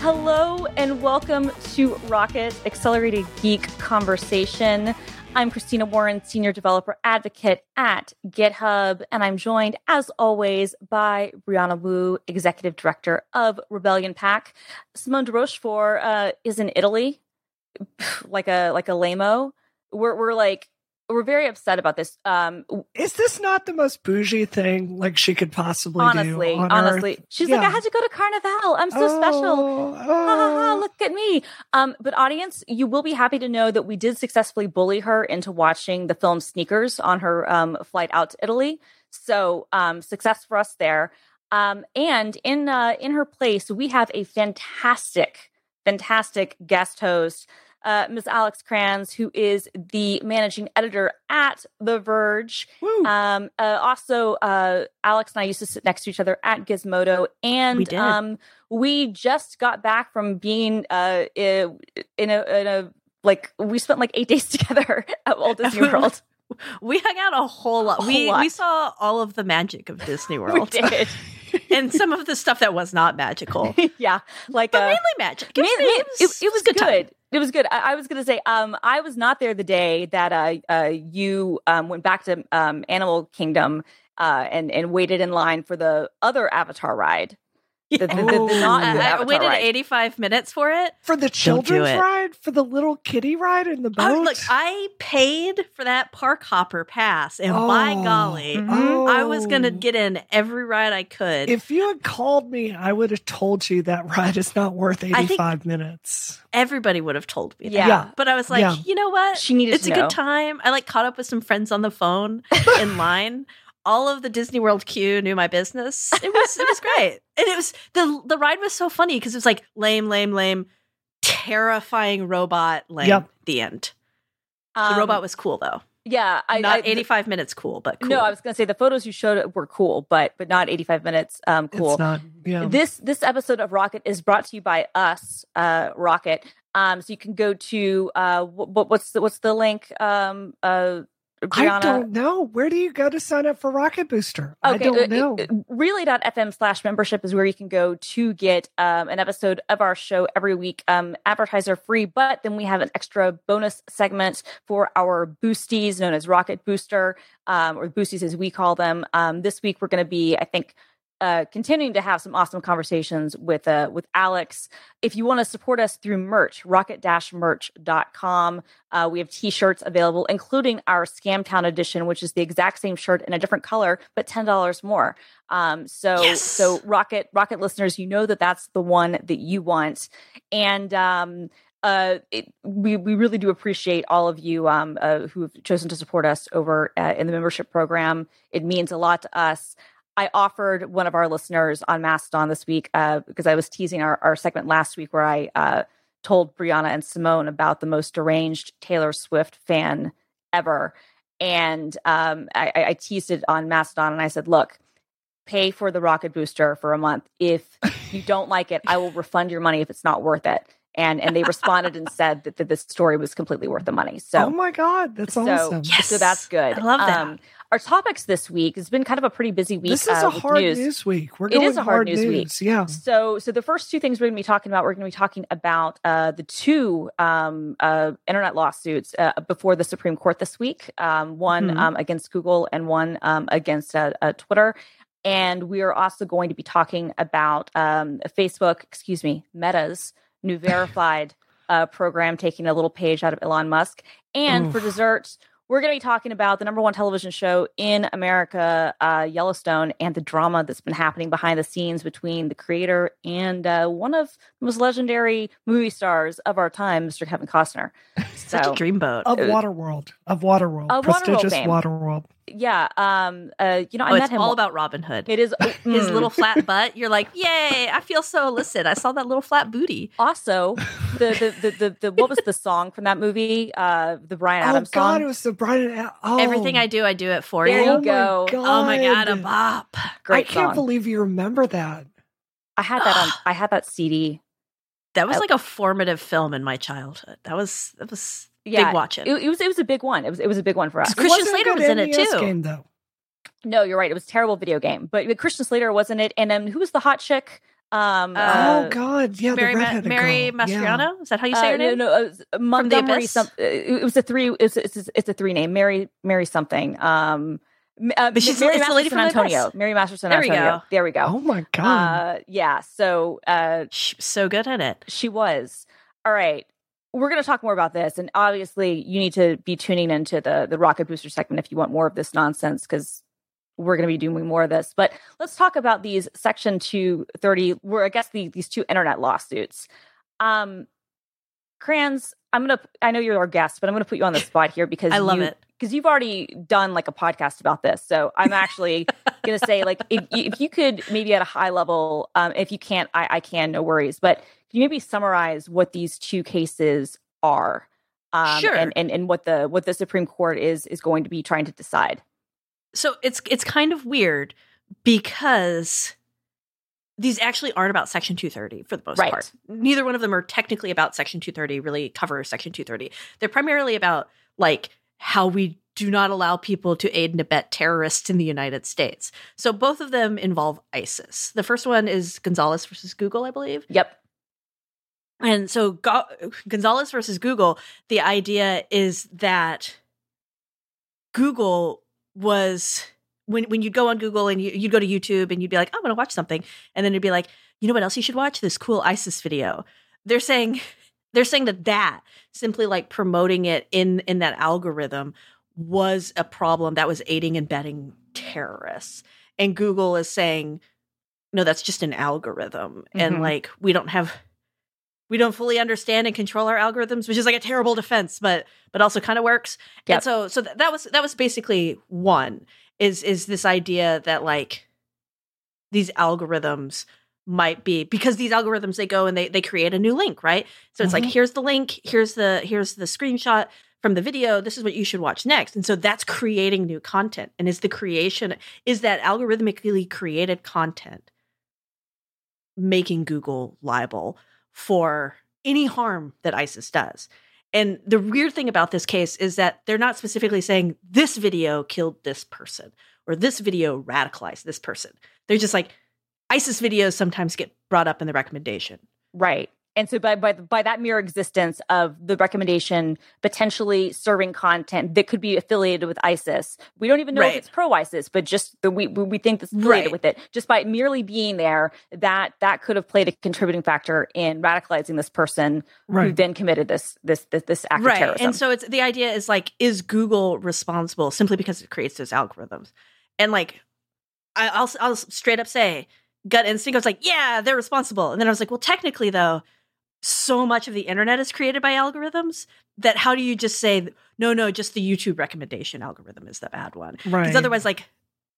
Hello and welcome to Rocket Accelerated Geek Conversation. I'm Christina Warren, Senior Developer Advocate at GitHub, and I'm joined, as always, by Brianna Wu, Executive Director of Rebellion Pack. Simone de Rochefort is in Italy, like a lame-o. We're very upset about this. Is this not the most bougie thing she could possibly do? Honestly, she's I had to go to Carnival. I'm so special. Ha ha ha! Look at me. But audience, you will be happy to know that we did successfully bully her into watching the film Sneakers on her flight out to Italy. So success for us there. And in her place, we have a fantastic guest host. Ms. Alex Kranz, who is the managing editor at The Verge. Also, Alex and I used to sit next to each other at Gizmodo. And we just got back from being we spent 8 days together at Walt Disney World. We hung out a whole lot. We saw all of the magic of Disney World. We did. And some of the stuff that was not magical. But mainly magic. It was good. It was good. I was going to say, I was not there the day that you went back to Animal Kingdom and waited in line for the other Avatar ride. I waited 85 minutes for it. For the children's ride? For the little kiddie ride in the boat? I paid for that park hopper pass, and by golly, I was going to get in every ride I could. If you had called me, I would have told you that ride is not worth 85 minutes. Everybody would have told me that. Yeah. But I was like, you know what? It's a good time. I caught up with some friends on the phone in line. All of the Disney World queue knew my business. It was great. And it was the ride was so funny because it was lame, terrifying robot, the end. The robot was cool though. Yeah. 85 minutes cool, but cool. No, I was going to say the photos you showed were cool, but not 85 minutes cool. It's not, This episode of Rocket is brought to you by us, Rocket. So you can go to, what's the link? Brianna. I don't know. Where do you go to sign up for Rocket Booster? Okay. I don't know. Relay.fm/membership is where you can go to get an episode of our show every week, advertiser free, but then we have an extra bonus segment for our boosties known as Rocket Booster, or boosties as we call them. This week we're going to be, I think, continuing to have some awesome conversations with Alex. If you want to support us through merch, rocket-merch.com. We have t-shirts available, including our Scamtown edition, which is the exact same shirt in a different color, but $10 more. So Rocket listeners, you know that's the one that you want. And we really do appreciate all of you who have chosen to support us over in the membership program. It means a lot to us. I offered one of our listeners on Mastodon this week because I was teasing our segment last week where I told Brianna and Simone about the most deranged Taylor Swift fan ever. And I teased it on Mastodon and I said, look, pay for the Rocket Booster for a month. If you don't like it, I will refund your money if it's not worth it. And they responded and said that this story was completely worth the money. So, oh my God, that's awesome. Yes. So that's good. I love that. Our topics this week has been kind of a pretty busy week. This is a hard news week. It is a hard news week. Yeah. So the first two things we're going to be talking about, we're going to be talking about the two internet lawsuits before the Supreme Court this week. One against Google and one against Twitter. And we are also going to be talking about Meta's new verified program, taking a little page out of Elon Musk. And for dessert, we're going to be talking about the #1 television show in America, Yellowstone, and the drama that's been happening behind the scenes between the creator and one of the most legendary movie stars of our time, Mr. Kevin Costner. Such a dreamboat. Of Waterworld. Prestigious Waterworld. Yeah. I met him. It's all about Robin Hood. It is. His little flat butt. You're like, yay, I feel so illicit. I saw that little flat booty. Also, the what was the song from that movie? The Bryan Adams song. Oh, God, it was the Bryan. Oh. Everything I Do It For You. There you go. Oh, my God, a bop. Great song. I can't believe you remember that. I had that I had that CD. That was a formative film in my childhood. That was big watching. It was a big one. It was a big one for us. Christian Slater was in it too. Game, though. No, you're right. It was a terrible video game, but Christian Slater was in it. And who was the hot chick? Yeah, Mary Mastriano. Yeah. Is that how you say her name? No, Montgomery. It's a three name. Mary something. She's the lady from Antonio. Mary Masterson Antonio. There we go. Oh my god. Yeah. So she's so good at it. She was. All right. We're going to talk more about this, and obviously, you need to be tuning into the Rocket Booster segment if you want more of this nonsense, because we're going to be doing more of this. But let's talk about these Section 230, where I guess these two internet lawsuits. Kranz, I know you're our guest, but I'm going to put you on the spot here because I love it. Because you've already done like a podcast about this, so I'm actually going to say, like, if you could maybe at a high level, if you can't, I can, no worries. But can you maybe summarize what these two cases are, sure, and what the Supreme Court is going to be trying to decide? So it's kind of weird because these actually aren't about Section 230 for the most part. Neither one of them are technically about Section 230. Really cover Section 230. They're primarily about like how we do not allow people to aid and abet terrorists in the United States. So both of them involve ISIS. The first one is Gonzalez versus Google, I believe. Yep. And so Gonzalez versus Google, the idea is that Google was when you'd go on Google and you'd go to YouTube and you'd be like, I'm going to watch something. And then it'd be like, you know what else you should watch? This cool ISIS video. They're saying that simply like promoting it in that algorithm was a problem that was aiding and abetting terrorists. And Google is saying, no, that's just an algorithm. Mm-hmm. And like, we don't fully understand and control our algorithms, which is like a terrible defense, but also kind of works. Yep. And so that was basically one is this idea that like these algorithms might be, because these algorithms, they go and they create a new link, right? So it's mm-hmm. like, here's the link, here's the screenshot from the video, this is what you should watch next. And so that's creating new content. And is that algorithmically created content making Google liable for any harm that ISIS does? And the weird thing about this case is that they're not specifically saying this video killed this person or this video radicalized this person. They're just like, ISIS videos sometimes get brought up in the recommendation. Right. And so by that mere existence of the recommendation potentially serving content that could be affiliated with ISIS, we don't even know if it's pro-ISIS, but just we think it's affiliated with it. Just by merely being there, that could have played a contributing factor in radicalizing this person who then committed this act of terrorism. And so the idea is like, is Google responsible simply because it creates those algorithms? And like, I'll straight up say, gut instinct, I was like, yeah, they're responsible. And then I was like, well, technically though, so much of the internet is created by algorithms that how do you just say, no, just the YouTube recommendation algorithm is the bad one? Right. Because otherwise, like,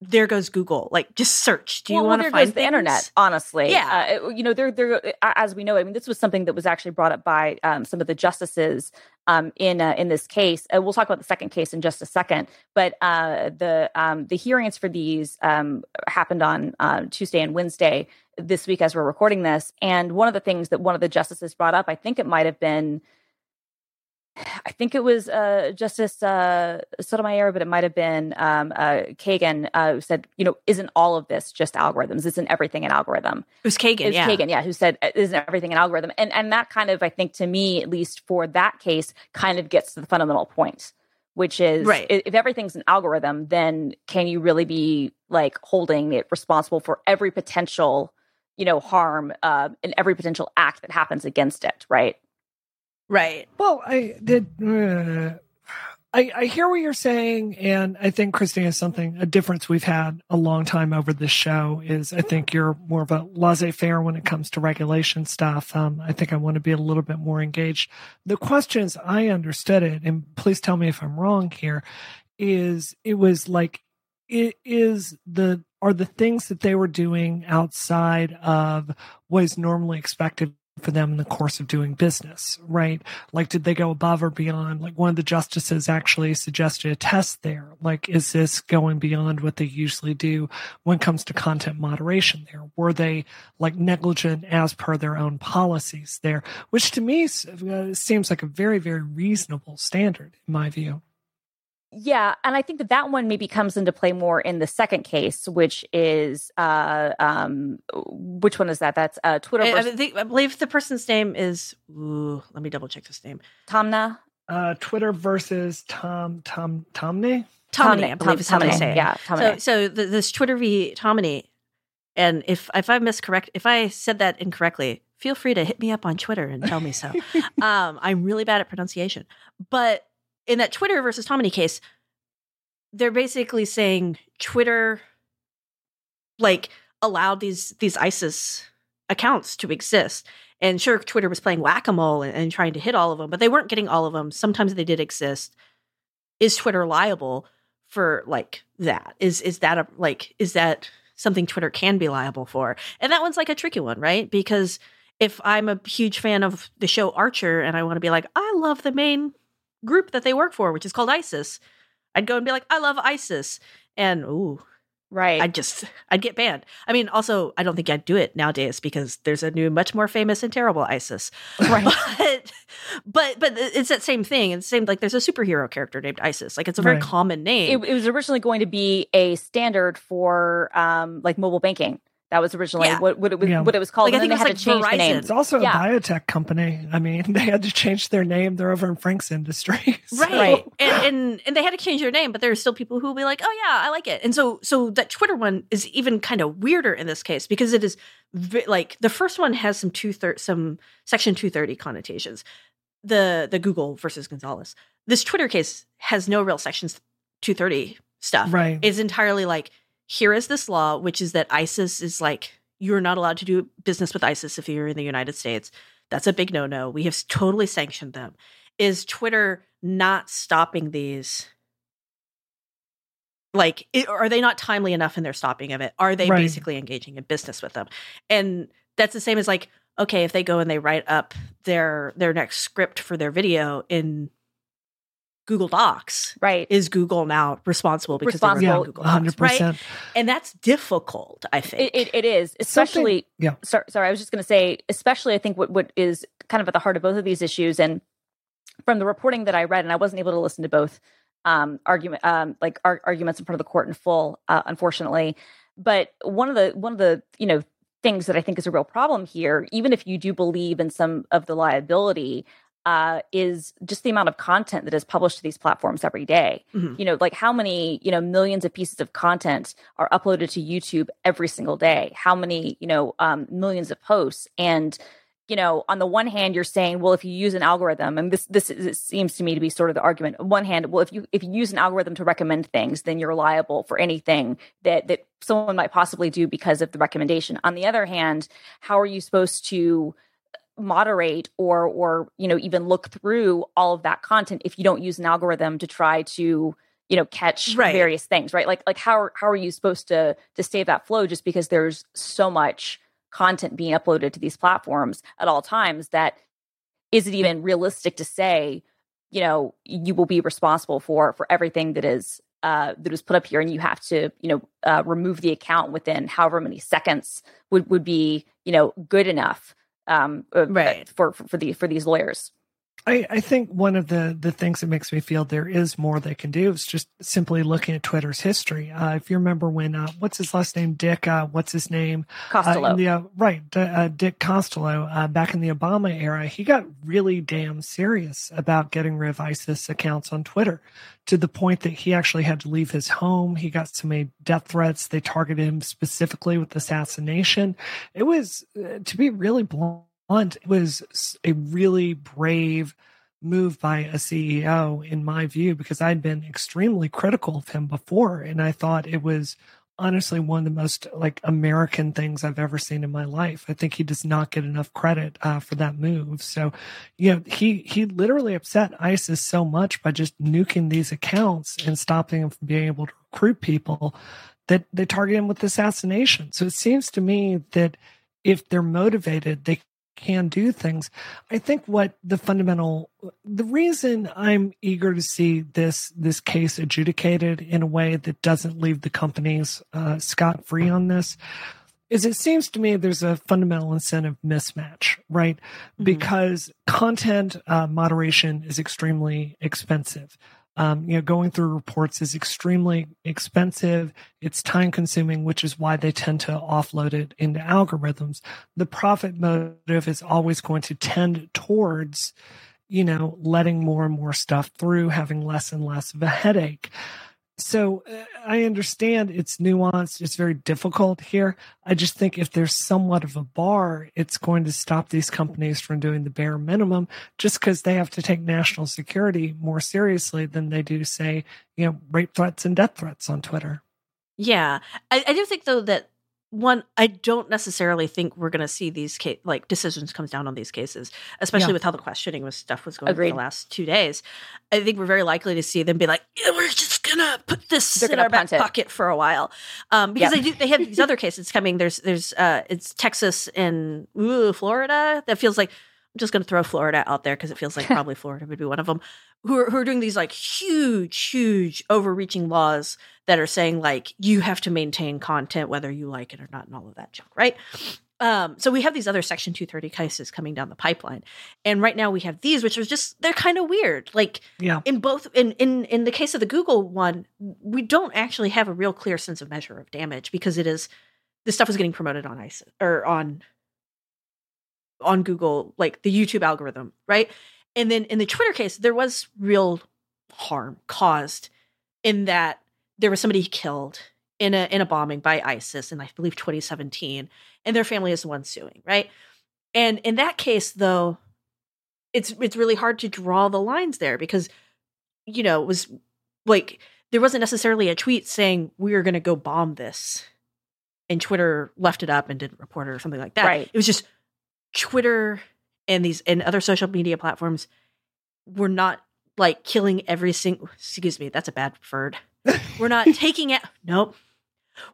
there goes Google. Like, just search. Do you want to find things? The internet, honestly. Yeah. They're, as we know, I mean, this was something that was actually brought up by some of the justices in this case. We'll talk about the second case in just a second. But the hearings for these happened on Tuesday and Wednesday this week as we're recording this. And one of the things that one of the justices brought up, I think it was Justice Sotomayor, but it might have been Kagan, who said, isn't all of this just algorithms? Isn't everything an algorithm? It was Kagan, who said, isn't everything an algorithm? And that kind of, I think, to me, at least for that case, kind of gets to the fundamental point, which is if everything's an algorithm, then can you really be like holding it responsible for every potential, harm and every potential act that happens against it, right? Right. Well, I hear what you're saying, and I think, Christina, a difference we've had a long time over this show is I think you're more of a laissez-faire when it comes to regulation stuff. I think I want to be a little bit more engaged. The question, as I understood it, and please tell me if I'm wrong here, is it was like, are the things that they were doing outside of what is normally expected for them in the course of doing business, right? Like, did they go above or beyond? Like, one of the justices actually suggested a test there. Like, is this going beyond what they usually do when it comes to content moderation there? Were they, like, negligent as per their own policies there? Which to me seems like a very, very reasonable standard, in my view. Yeah, and I think that that one maybe comes into play more in the second case, which is which one is that? That's Twitter. I believe the person's name is. Ooh, let me double check this name. Tomna. Twitter versus Tomney. Tomney, I believe is how they say it. Yeah, Tomney. So this Twitter v. Tomney, and if I said that incorrectly, feel free to hit me up on Twitter and tell me so. I'm really bad at pronunciation, but in that Twitter versus Tomney case, they're basically saying Twitter, like, allowed these ISIS accounts to exist. And sure, Twitter was playing whack-a-mole and trying to hit all of them, but they weren't getting all of them. Sometimes they did exist. Is Twitter liable for, like, that? Is that something Twitter can be liable for? And that one's, like, a tricky one, right? Because if I'm a huge fan of the show Archer and I want to be like, I love the main group that they work for, which is called ISIS, I'd go and be like, I love ISIS. And, ooh. Right. I'd get banned. I mean, also, I don't think I'd do it nowadays because there's a new, much more famous and terrible ISIS. Right. But it's that same thing. It's the same, like, there's a superhero character named ISIS. Like, it's a very common name. It was originally going to be a standard for, like, mobile banking. That was originally what it was called. Like, and I think they had to change Verizon. The name. It's also a biotech company. I mean, they had to change their name. They're over in Frank's Industries. So. Right. And they had to change their name, but there are still people who will be like, oh, yeah, I like it. And so that Twitter one is even kind of weirder in this case because it is like the first one has some Section 230 connotations. The Google versus Gonzalez. This Twitter case has no real Section 230 stuff. Right. It's entirely like, here is this law, which is that ISIS is like, you're not allowed to do business with ISIS if you're in the United States. That's a big no-no. We have totally sanctioned them. Is Twitter not stopping these? Like, are they not timely enough in their stopping of it? Are they basically engaging in business with them? And that's the same as like, okay, if they go and they write up their next script for their video in Google Docs, right? Is Google now responsible because they're on Google Docs, 100%. Right? And that's difficult, I think. It is, especially. Yeah. Sorry, I was just going to say, especially I think what is kind of at the heart of both of these issues, and from the reporting that I read, and I wasn't able to listen to both arguments in front of the court in full, unfortunately. But one of the things that I think is a real problem here, even if you do believe in some of the liability, is just the amount of content that is published to these platforms every day. Mm-hmm. Like how many, millions of pieces of content are uploaded to YouTube every single day? How many, millions of posts? And, on the one hand, you're saying, well, if you use an algorithm, and this seems to me to be sort of the argument. On one hand, well, if you use an algorithm to recommend things, then you're liable for anything that someone might possibly do because of the recommendation. On the other hand, how are you supposed to moderate or even look through all of that content if you don't use an algorithm to try to catch various things, right? Like how are you supposed to stay that flow, just because there's so much content being uploaded to these platforms at all times that is it even realistic to say you will be responsible for everything that is put up here, and you have to remove the account within however many seconds would be good enough for these lawyers. I think one of the things that makes me feel there is more they can do is just simply looking at Twitter's history. If you remember when, what's his last name? Dick, Costolo. Dick Costolo, back in the Obama era, he got really damn serious about getting rid of ISIS accounts on Twitter, to the point that he actually had to leave his home. He got so many death threats. They targeted him specifically with assassination. It was, to be really blunt, it was a really brave move by a CEO, in my view, because I'd been extremely critical of him before. And I thought it was honestly one of the most like American things I've ever seen in my life. I think he does not get enough credit for that move. So, he literally upset ISIS so much by just nuking these accounts and stopping them from being able to recruit people that they target him with assassination. So it seems to me that if they're motivated, they can do things. I think what the reason I'm eager to see this case adjudicated in a way that doesn't leave the companies scot-free on this is it seems to me there's a fundamental incentive mismatch, right? Mm-hmm. Because content moderation is extremely expensive. Going through reports is extremely expensive. It's time consuming, which is why they tend to offload it into algorithms. The profit motive is always going to tend towards, letting more and more stuff through, having less and less of a headache. So I understand it's nuanced. It's very difficult here. I just think if there's somewhat of a bar, it's going to stop these companies from doing the bare minimum just because they have to take national security more seriously than they do, say, rape threats and death threats on Twitter. Yeah. I do think, though, that one, I don't necessarily think we're going to see these decisions come down on these cases, especially with how the questioning with stuff was going for the last 2 days. I think we're very likely to see them be like, we're just going to put this in our back pocket for a while. Because they have these other cases coming. There's it's Texas and Florida. That feels like, I'm just going to throw Florida out there because it feels like probably Florida would be one of them, who are doing these huge overreaching laws that are saying you have to maintain content whether you like it or not and all of that junk, right? So we have these other Section 230 cases coming down the pipeline, and right now we have these, which are they're kind of weird. In the case of the Google one, we don't actually have a real clear sense of measure of damage because this stuff is getting promoted on ISIS or on Google, the YouTube algorithm, right? And then in the Twitter case, there was real harm caused in that there was somebody killed in a bombing by ISIS in, I believe, 2017, and their family is the one suing, right? And in that case, though, it's really hard to draw the lines there because, it was there wasn't necessarily a tweet saying we are going to go bomb this, and Twitter left it up and didn't report it or something like that. Right. It was just Twitter and these and other social media platforms were not killing every single, excuse me, that's a bad word. We're not taking it. Nope.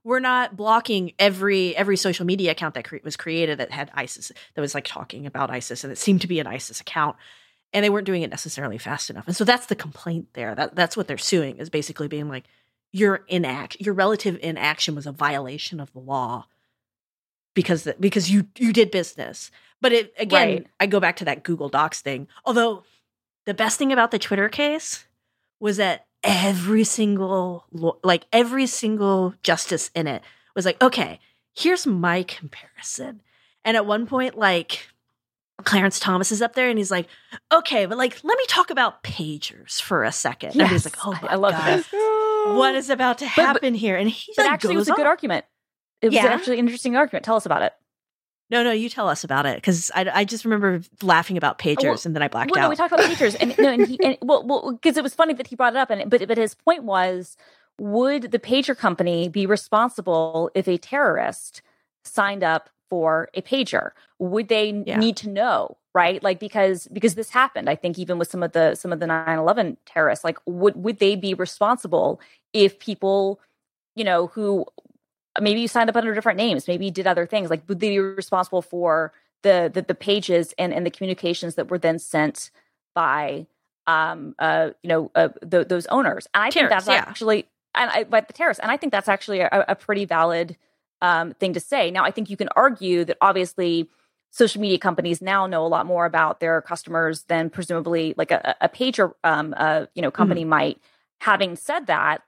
We're not blocking every social media account that was created that had ISIS, that was talking about ISIS, and it seemed to be an ISIS account, and they weren't doing it necessarily fast enough. And so that's the complaint there. That's what they're suing, is basically being your relative inaction was a violation of the law. Because you did business. But I go back to that Google Docs thing. Although the best thing about the Twitter case was that every single justice in it was okay, here's my comparison. And at one point, Clarence Thomas is up there and he's okay, but let me talk about pagers for a second. Yes. And he's oh my I love God. This. What is about to happen here? And he actually was a good argument. It was actually an interesting argument. Tell us about it. No, you tell us about it, because I just remember laughing about pagers and then I blacked out. No, we talked about pagers, because it was funny that he brought it up. But his point was, would the pager company be responsible if a terrorist signed up for a pager? Would they need to know, right? Because this happened, I think, even with some of the 9/11 terrorists. Would they be responsible if people, who maybe you signed up under different names, maybe you did other things. Would they be responsible for the pages and the communications that were then sent by, those owners? And I think that's actually, by the terrorists. And I think that's actually a pretty valid thing to say. Now, I think you can argue that obviously social media companies now know a lot more about their customers than presumably a pager, company might. Having said that,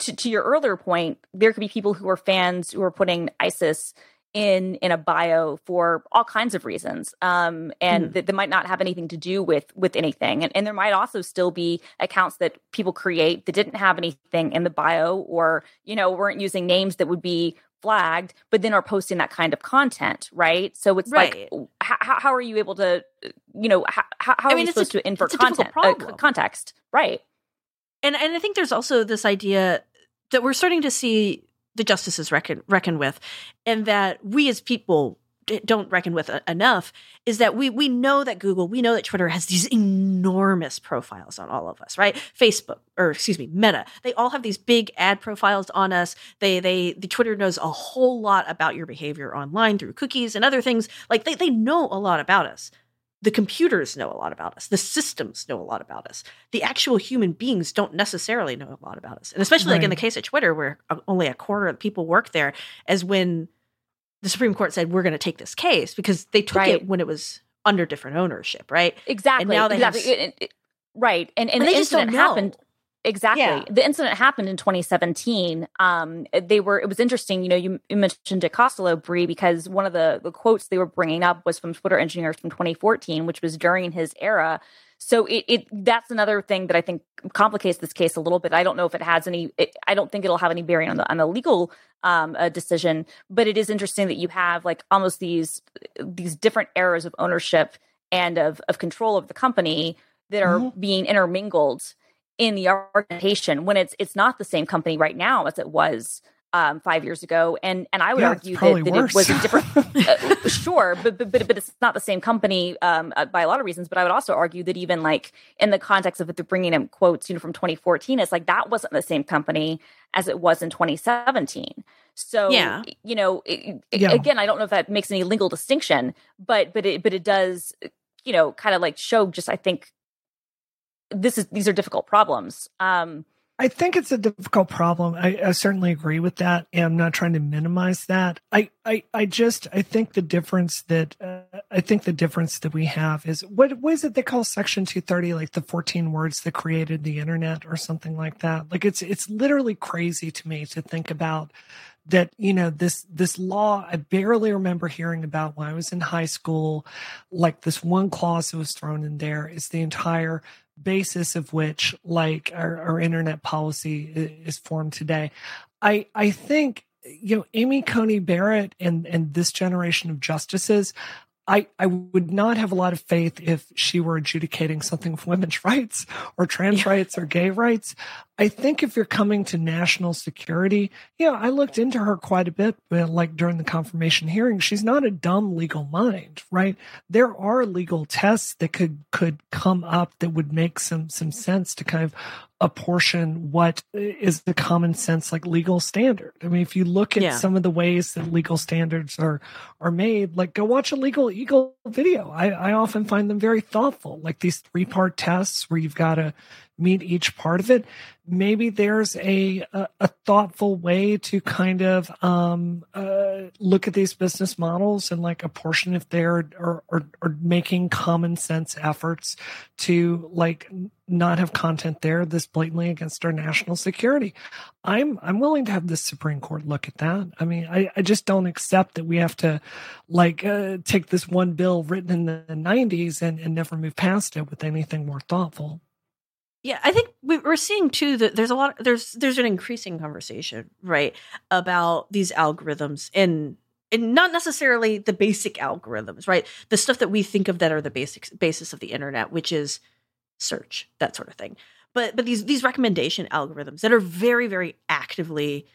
To your earlier point, there could be people who are fans who are putting ISIS in a bio for all kinds of reasons, that might not have anything to do with anything. And there might also still be accounts that people create that didn't have anything in the bio or weren't using names that would be flagged, but then are posting that kind of content, right? So it's how are you able to how are you supposed to invert content context, right? And I think there's also this idea that we're starting to see the justices reckon with, and that we as people don't reckon with enough, is that we know that Google, we know that Twitter has these enormous profiles on all of us, right? Meta. They all have these big ad profiles on us. The Twitter knows a whole lot about your behavior online through cookies and other things. They know a lot about us. The computers know a lot about us. The systems know a lot about us. The actual human beings don't necessarily know a lot about us. And especially in the case of Twitter, where only a quarter of the people work there, as when the Supreme Court said, we're going to take this case, because they took it when it was under different ownership, right? Exactly. And now they have right. And the incident happened. Exactly. Yeah. The incident happened in 2017. It was interesting. You know, you mentioned DeCostolo, Bree, because one of the quotes they were bringing up was from Twitter engineers from 2014, which was during his era. So that's another thing that I think complicates this case a little bit. I don't know if it has any. I don't think it'll have any bearing on the legal decision. But it is interesting that you have like almost these different eras of ownership and of control of the company that are mm-hmm. being intermingled in the argumentation when it's not the same company right now as it was 5 years ago. And I would argue that it was a different, sure, but it's not the same company by a lot of reasons. But I would also argue that even like in the context of it, they're bringing in quotes, you know, from 2014, it's like that wasn't the same company as it was in 2017. So, yeah. You know, again, I don't know if that makes any legal distinction, but it does, you know, kind of like show just, I think, these are difficult problems. I think it's a difficult problem. I certainly agree with that. And I'm not trying to minimize that. I think the difference that we have is what is it they call Section 230, like the 14 words that created the internet or something like that. Like it's literally crazy to me to think about that, you know, this law I barely remember hearing about when I was in high school. Like this one clause that was thrown in there is the entire basis of which like our internet policy is formed today. I think, you know, Amy Coney Barrett and this generation of justices, I would not have a lot of faith if she were adjudicating something with women's rights or trans rights or gay rights. I think if you're coming to national security, you know, I looked into her quite a bit, like during the confirmation hearing. She's not a dumb legal mind, right? There are legal tests that could come up that would make some sense to kind of apportion what is the common sense like legal standard. I mean, if you look at some of the ways that legal standards are made, like go watch a legal eagle video. I often find them very thoughtful, like these 3-part tests where you've got to meet each part of it. Maybe there's a thoughtful way to kind of look at these business models and like apportion if they're or making common sense efforts to like not have content there this blatantly against our national security. I'm willing to have the Supreme Court look at that. I mean, I just don't accept that we have to like take this one bill written in the 90s and never move past it with anything more thoughtful. Yeah, I think we're seeing too that there's an increasing conversation, right, about these algorithms and not necessarily the basic algorithms, right? The stuff that we think of that are the basis of the internet, which is search, that sort of thing. But these recommendation algorithms that are very, very actively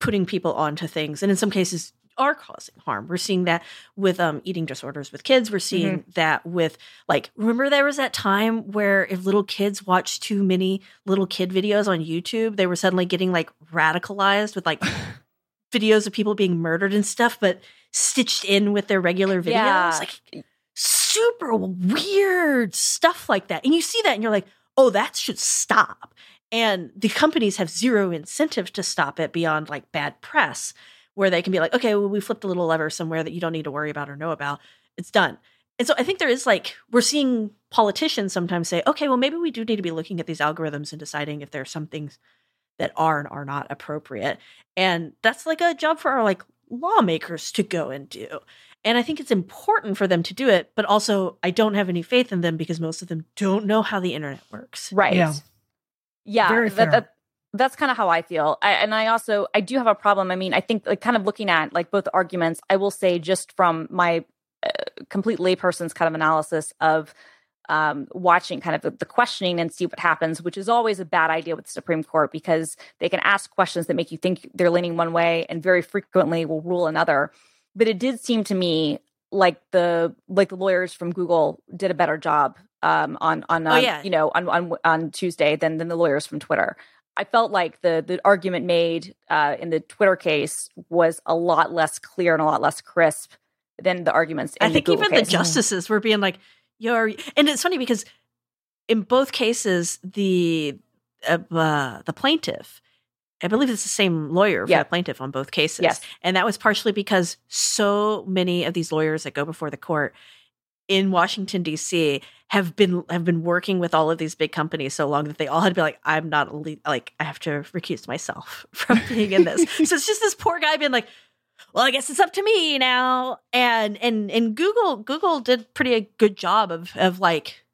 putting people onto things, and in some cases are causing harm. We're seeing that with eating disorders with kids. We're seeing that with like, remember there was that time where if little kids watched too many little kid videos on YouTube, they were suddenly getting like radicalized with like videos of people being murdered and stuff, but stitched in with their regular videos. Yeah. Like super weird stuff like that. And you see that and you're like, oh, that should stop. And the companies have zero incentive to stop it beyond like bad press, where they can be like, okay, well, we flipped a little lever somewhere that you don't need to worry about or know about. It's done. And so I think there is like, we're seeing politicians sometimes say, okay, well, maybe we do need to be looking at these algorithms and deciding if there are some things that are and are not appropriate. And that's like a job for our like lawmakers to go and do. And I think it's important for them to do it, but also I don't have any faith in them because most of them don't know how the internet works. Right. Yeah. Very fair. That's kind of how I feel. I do have a problem. I mean, I think like kind of looking at like both arguments, I will say just from my complete layperson's kind of analysis of watching kind of the questioning and see what happens, which is always a bad idea with the Supreme Court because they can ask questions that make you think they're leaning one way and very frequently will rule another. But it did seem to me like the lawyers from Google did a better job on Tuesday than the lawyers from Twitter. I felt like the argument made in the Twitter case was a lot less clear and a lot less crisp than the arguments in the Google case. I think even the justices were being like, and it's funny because in both cases, the plaintiff, I believe it's the same lawyer for the plaintiff on both cases. Yes. And that was partially because so many of these lawyers that go before the court in Washington, D.C. have been working with all of these big companies so long that they all had to be like, I'm not, like, I have to recuse myself from being in this. So it's just this poor guy being like, well, I guess it's up to me now. And Google did pretty a good job of like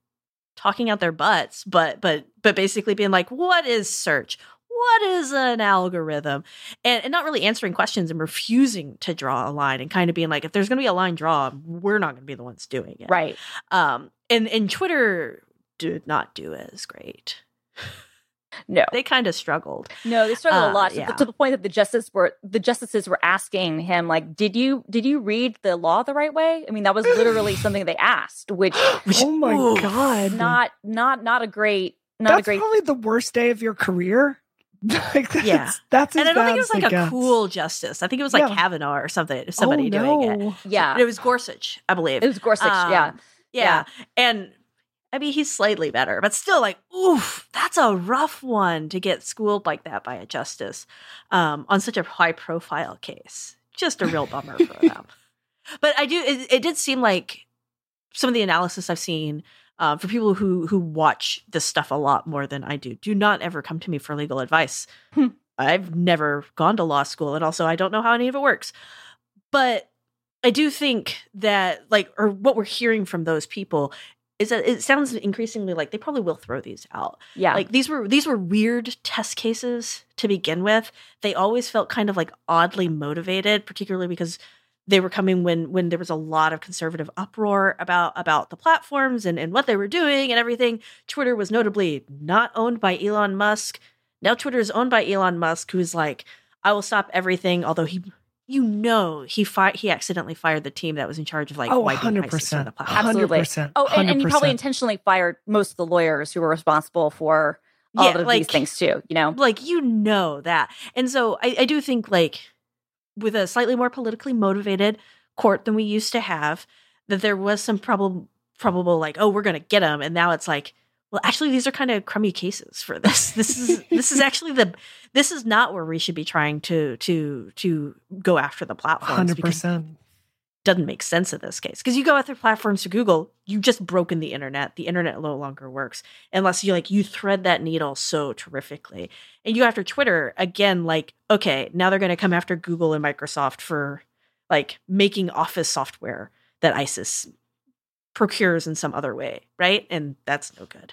talking out their butts, but basically being like, what is search? What is an algorithm? And not really answering questions and refusing to draw a line and kind of being like, if there's going to be a line drawn, we're not going to be the ones doing it. Right. And Twitter did not do as great. No, they kind of struggled. No, they struggled a lot to the point that the justices were asking him, like, did you read the law the right way? I mean, that was literally something they asked, which oh my god, not a great, not that's a great. That's probably the worst day of your career. Like, that's and I don't think it was like a cool justice. I think it was like Kavanaugh or something. Somebody doing it. Yeah, but it was Gorsuch, I believe. It was Gorsuch. Yeah, and. I mean, he's slightly better, but still like, oof, that's a rough one to get schooled like that by a justice on such a high-profile case. Just a real bummer for them. But I do, it did seem like some of the analysis I've seen for people who watch this stuff a lot more than I do not ever come to me for legal advice. I've never gone to law school, and also I don't know how any of it works. But I do think that, like, or what we're hearing from those people is that it sounds increasingly like they probably will throw these out. Yeah. Like these were weird test cases to begin with. They always felt kind of like oddly motivated, particularly because they were coming when there was a lot of conservative uproar about the platforms and what they were doing and everything. Twitter was notably not owned by Elon Musk. Now Twitter is owned by Elon Musk, who's like, I will stop everything, although he accidentally fired the team that was in charge of like wiping 100%, ISIS on the platform. Absolutely. 100%, oh, and he probably intentionally fired most of the lawyers who were responsible for all of these things too, you know? Like, you know that. And so I do think like with a slightly more politically motivated court than we used to have, that there was some probable like, oh, we're going to get them. And now it's like, well, actually, these are kind of crummy cases for this. This is not where we should be trying to go after the platforms. 100%. Doesn't make sense in this case because you go after platforms to Google, you've just broken the internet. The internet no longer works unless you like you thread that needle so terrifically. And you go after Twitter again, like okay, now they're going to come after Google and Microsoft for like making office software that ISIS procures in some other way, right? And that's no good.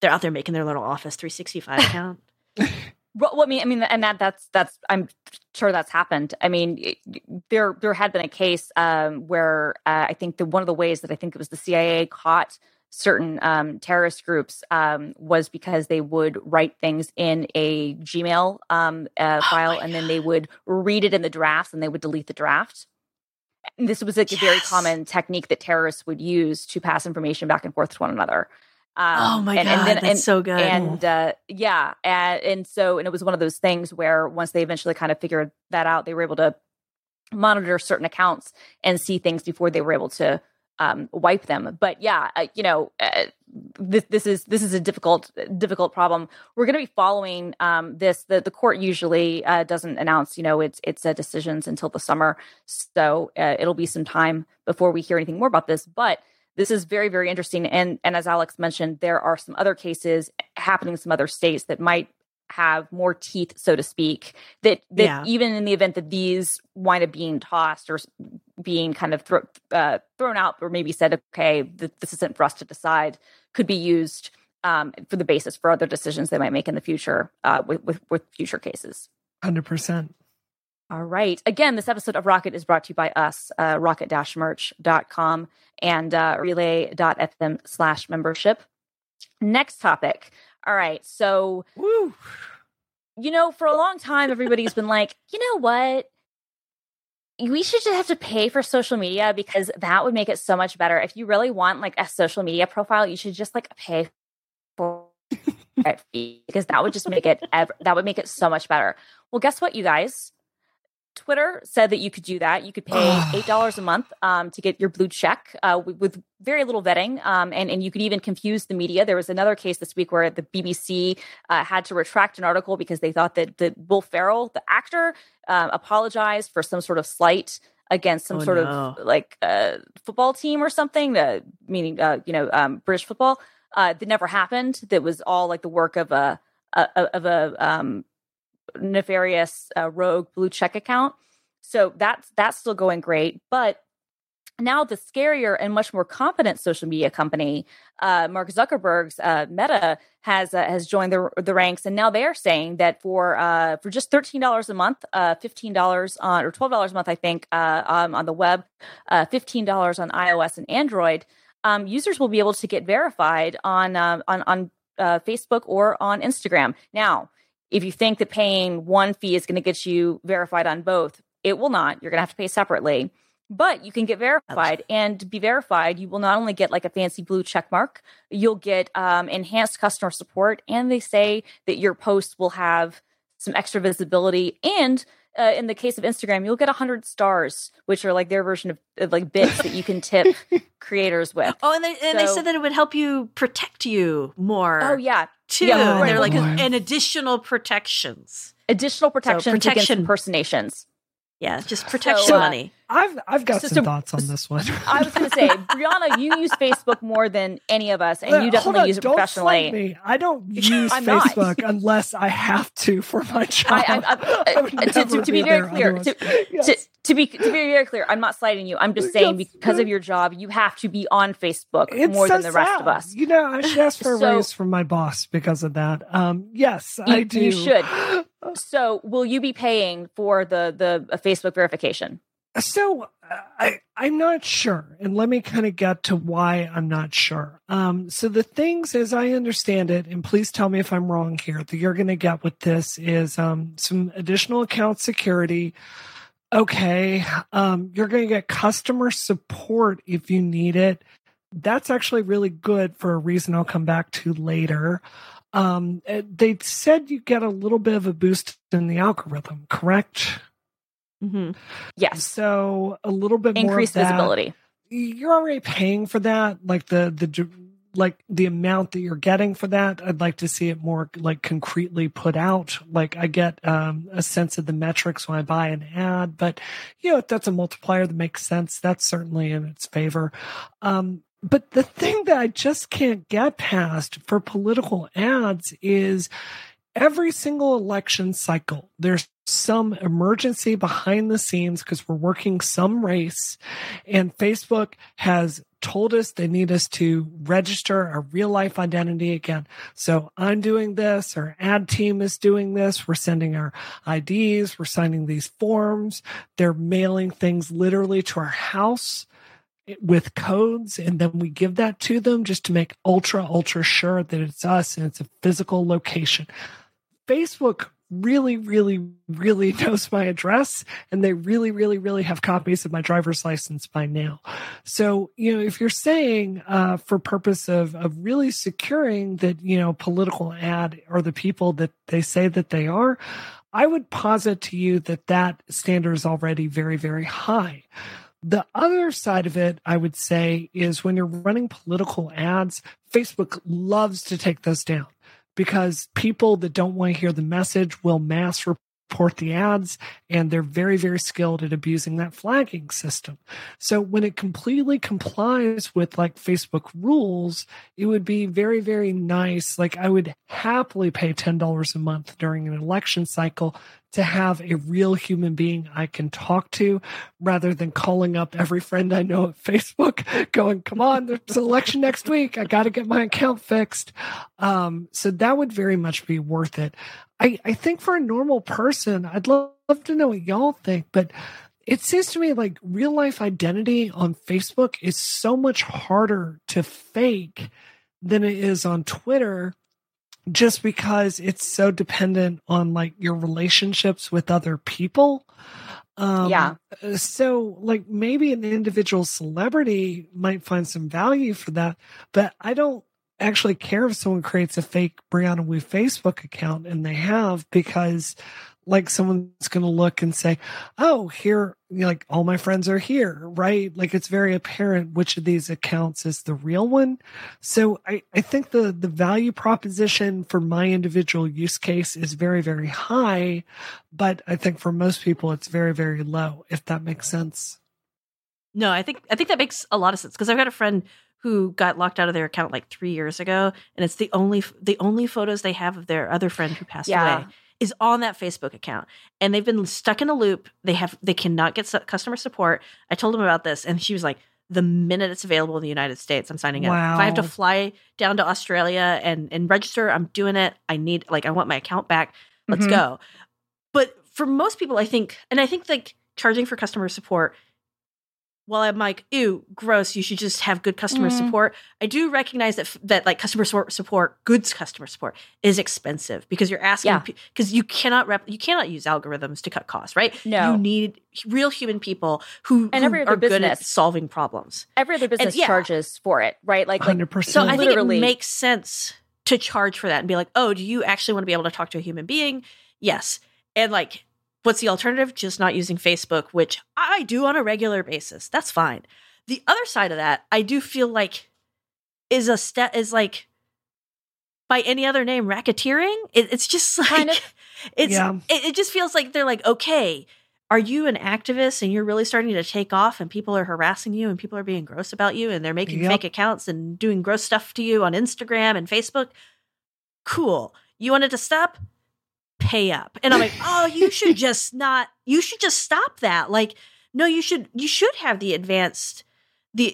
They're out there making their little Office 365 account. Well, I mean, and that's I'm sure that's happened. I mean, there had been a case where I think one of the ways that I think it was the CIA caught certain terrorist groups was because they would write things in a Gmail file, and then they would read it in the drafts, and they would delete the draft. And this was like a very common technique that terrorists would use to pass information back and forth to one another. That's so good. And and it was one of those things where once they eventually kind of figured that out, they were able to monitor certain accounts and see things before they were able to wipe them. But this is a difficult problem. We're going to be following this. The court usually doesn't announce its decisions until the summer, so it'll be some time before we hear anything more about this. But this is very, very interesting. And as Alex mentioned, there are some other cases happening in some other states that might have more teeth, so to speak, that even in the event that these wind up being tossed or being kind of thrown out or maybe said, okay, this isn't for us to decide, could be used for the basis for other decisions they might make in the future with future cases. 100%. All right. Again, this episode of Rocket is brought to you by us, rocket-merch.com and relay.fm/membership. Next topic. All right. So, woo. For a long time, everybody's been like, you know what? We should just have to pay for social media because that would make it so much better. If you really want like a social media profile, you should just like pay for it because that would just make it so much better. Well, guess what, you guys? Twitter said that you could do that. You could pay $8 a month to get your blue check with very little vetting. And you could even confuse the media. There was another case this week where the BBC had to retract an article because they thought that Will Ferrell, the actor, apologized for some sort of slight against some sort of like football team or something, meaning, British football, that never happened. That was all like the work of a nefarious rogue blue check account. So that's still going great. But now the scarier and much more competent social media company, Mark Zuckerberg's Meta, has joined the ranks, and now they are saying that for just $13 a month, $15 on or $12 a month, I think, on the web, $15 on iOS and Android, users will be able to get verified on Facebook or on Instagram. Now, if you think that paying one fee is going to get you verified on both, it will not. You're going to have to pay separately. But you can get verified, and to be verified, you will not only get like a fancy blue check mark, you'll get enhanced customer support, and they say that your posts will have some extra visibility. And in the case of Instagram, you'll get 100 stars, which are like their version of like bits that you can tip creators with. Oh, and they said that it would help you protect you more. Oh yeah, too. Yeah, they're like an additional protections. Additional protections against impersonations. Yeah, just protection money. I've got some thoughts on this one. I was going to say, Brianna, you use Facebook more than any of us, and you definitely use it professionally. Don't me. I don't use Facebook unless I have to for my job. To be very clear, I'm not slighting you. I'm just saying because of your job, you have to be on Facebook more than the rest of us. You know, I should ask for a raise from my boss because of that. Yes, I do. You should. So, will you be paying for the Facebook verification? So I'm not sure. And let me kind of get to why I'm not sure. So the things, as I understand it, and please tell me if I'm wrong here, that you're going to get with this is some additional account security. Okay. You're going to get customer support if you need it. That's actually really good for a reason I'll come back to later. They said you get a little bit of a boost in the algorithm, correct? Mm-hmm. Yes. So a little bit increased more of that visibility. You're already paying for that, like the amount that you're getting for that. I'd like to see it more like concretely put out. Like I get a sense of the metrics when I buy an ad, but you know, if that's a multiplier that makes sense, that's certainly in its favor. But the thing that I just can't get past for political ads is every single election cycle, there's some emergency behind the scenes because we're working some race, and Facebook has told us they need us to register a real life identity again. So I'm doing this, our ad team is doing this, we're sending our IDs, we're signing these forms, they're mailing things literally to our house with codes, and then we give that to them just to make ultra sure that it's us and it's a physical location. Facebook really knows my address, and they really have copies of my driver's license by now. So, you know, if you're saying for purpose of really securing that, you know, political ad or the people that they say that they are, I would posit to you that that standard is already very, very high. The other side of it, I would say, is when you're running political ads, Facebook loves to take those down because people that don't want to hear the message will mass report the ads, and they're very, very skilled at abusing that flagging system. So when it completely complies with like Facebook rules, it would be very, very nice. Like I would happily pay $10 a month during an election cycle to have a real human being I can talk to rather than calling up every friend I know at Facebook going, come on, there's an election next week. I got to get my account fixed. So that would very much be worth it. I think for a normal person, I'd love to know what y'all think, but it seems to me like real life identity on Facebook is so much harder to fake than it is on Twitter, just because it's so dependent on like your relationships with other people. So like maybe an individual celebrity might find some value for that, but I don't actually care if someone creates a fake Brianna Wu Facebook account, and they have, because like someone's going to look and say, oh, here, like all my friends are here, right? Like it's very apparent which of these accounts is the real one. So I think the value proposition for my individual use case is very, very high, but I think for most people it's very, very low, if that makes sense. No, I think that makes a lot of sense because I've got a friend who got locked out of their account like 3 years ago, and it's the only photos they have of their other friend who passed away is on that Facebook account, and they've been stuck in a loop. They cannot get customer support. I told them about this, and she was like, "The minute it's available in the United States, I'm signing up. If I have to fly down to Australia and register, I'm doing it. I want my account back. Let's go." But for most people, I think like charging for customer support, while I'm like, ew, gross, you should just have good customer support, I do recognize that like customer support, goods customer support is expensive because you're asking because you cannot use algorithms to cut costs, right? No. You need real human people who are good at solving problems. Every other business charges for it, right? Like 100%. So I think it makes sense to charge for that and be like, oh, do you actually want to be able to talk to a human being? Yes. And like, what's the alternative? Just not using Facebook, which I do on a regular basis. That's fine. The other side of that, I do feel like is like by any other name, racketeering. It's just like kind of, it just feels like they're like, okay, are you an activist and you're really starting to take off and people are harassing you and people are being gross about you and they're making fake accounts and doing gross stuff to you on Instagram and Facebook? Cool. You wanted to stop? Pay up. And I'm like, oh, you should just stop that. Like, no, you should have the advanced,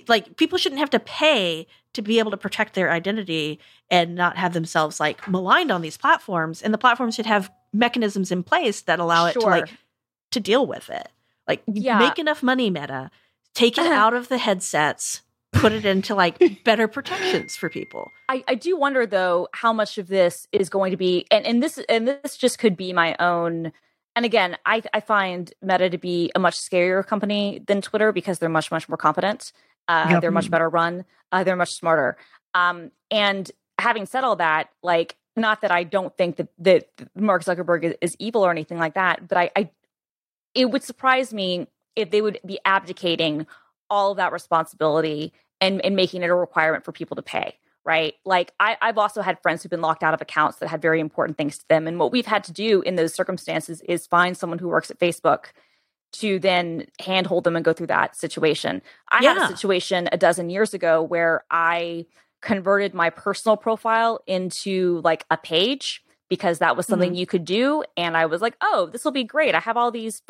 like people shouldn't have to pay to be able to protect their identity and not have themselves like maligned on these platforms. And the platforms should have mechanisms in place that allow it to like, to deal with it. Like make enough money, Meta, take it out of the headsets, put it into like better protections for people. I do wonder though how much of this is going to be and this just could be my own. And again, I find Meta to be a much scarier company than Twitter because they're much, much more competent. They're much better run. They're much smarter. And having said all that, like not that I don't think that Mark Zuckerberg is evil or anything like that, but it would surprise me if they would be abdicating all of that responsibility and making it a requirement for people to pay, right? Like I've also had friends who've been locked out of accounts that had very important things to them. And what we've had to do in those circumstances is find someone who works at Facebook to then handhold them and go through that situation. I had a situation a dozen years ago where I converted my personal profile into like a page because that was something you could do. And I was like, oh, this will be great. I have all these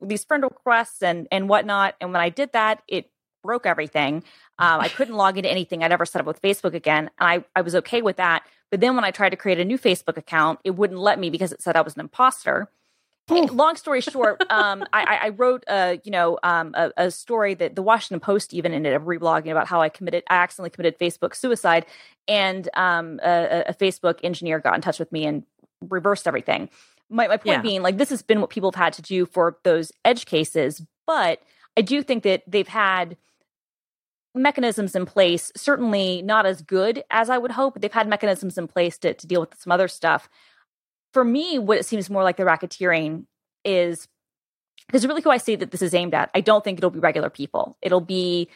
these friend requests and whatnot. And when I did that, it broke everything. I couldn't log into anything I'd ever set up with Facebook again. And I was okay with that. But then when I tried to create a new Facebook account, it wouldn't let me because it said I was an imposter. Long story short, I wrote a story that the Washington Post even ended up reblogging about how I accidentally committed Facebook suicide, and a Facebook engineer got in touch with me and reversed everything. My point being, like, this has been what people have had to do for those edge cases, but I do think that they've had mechanisms in place, certainly not as good as I would hope, but they've had mechanisms in place to deal with some other stuff. For me, what it seems more like the racketeering is really who I see that this is aimed at. I don't think it'll be regular people. It'll be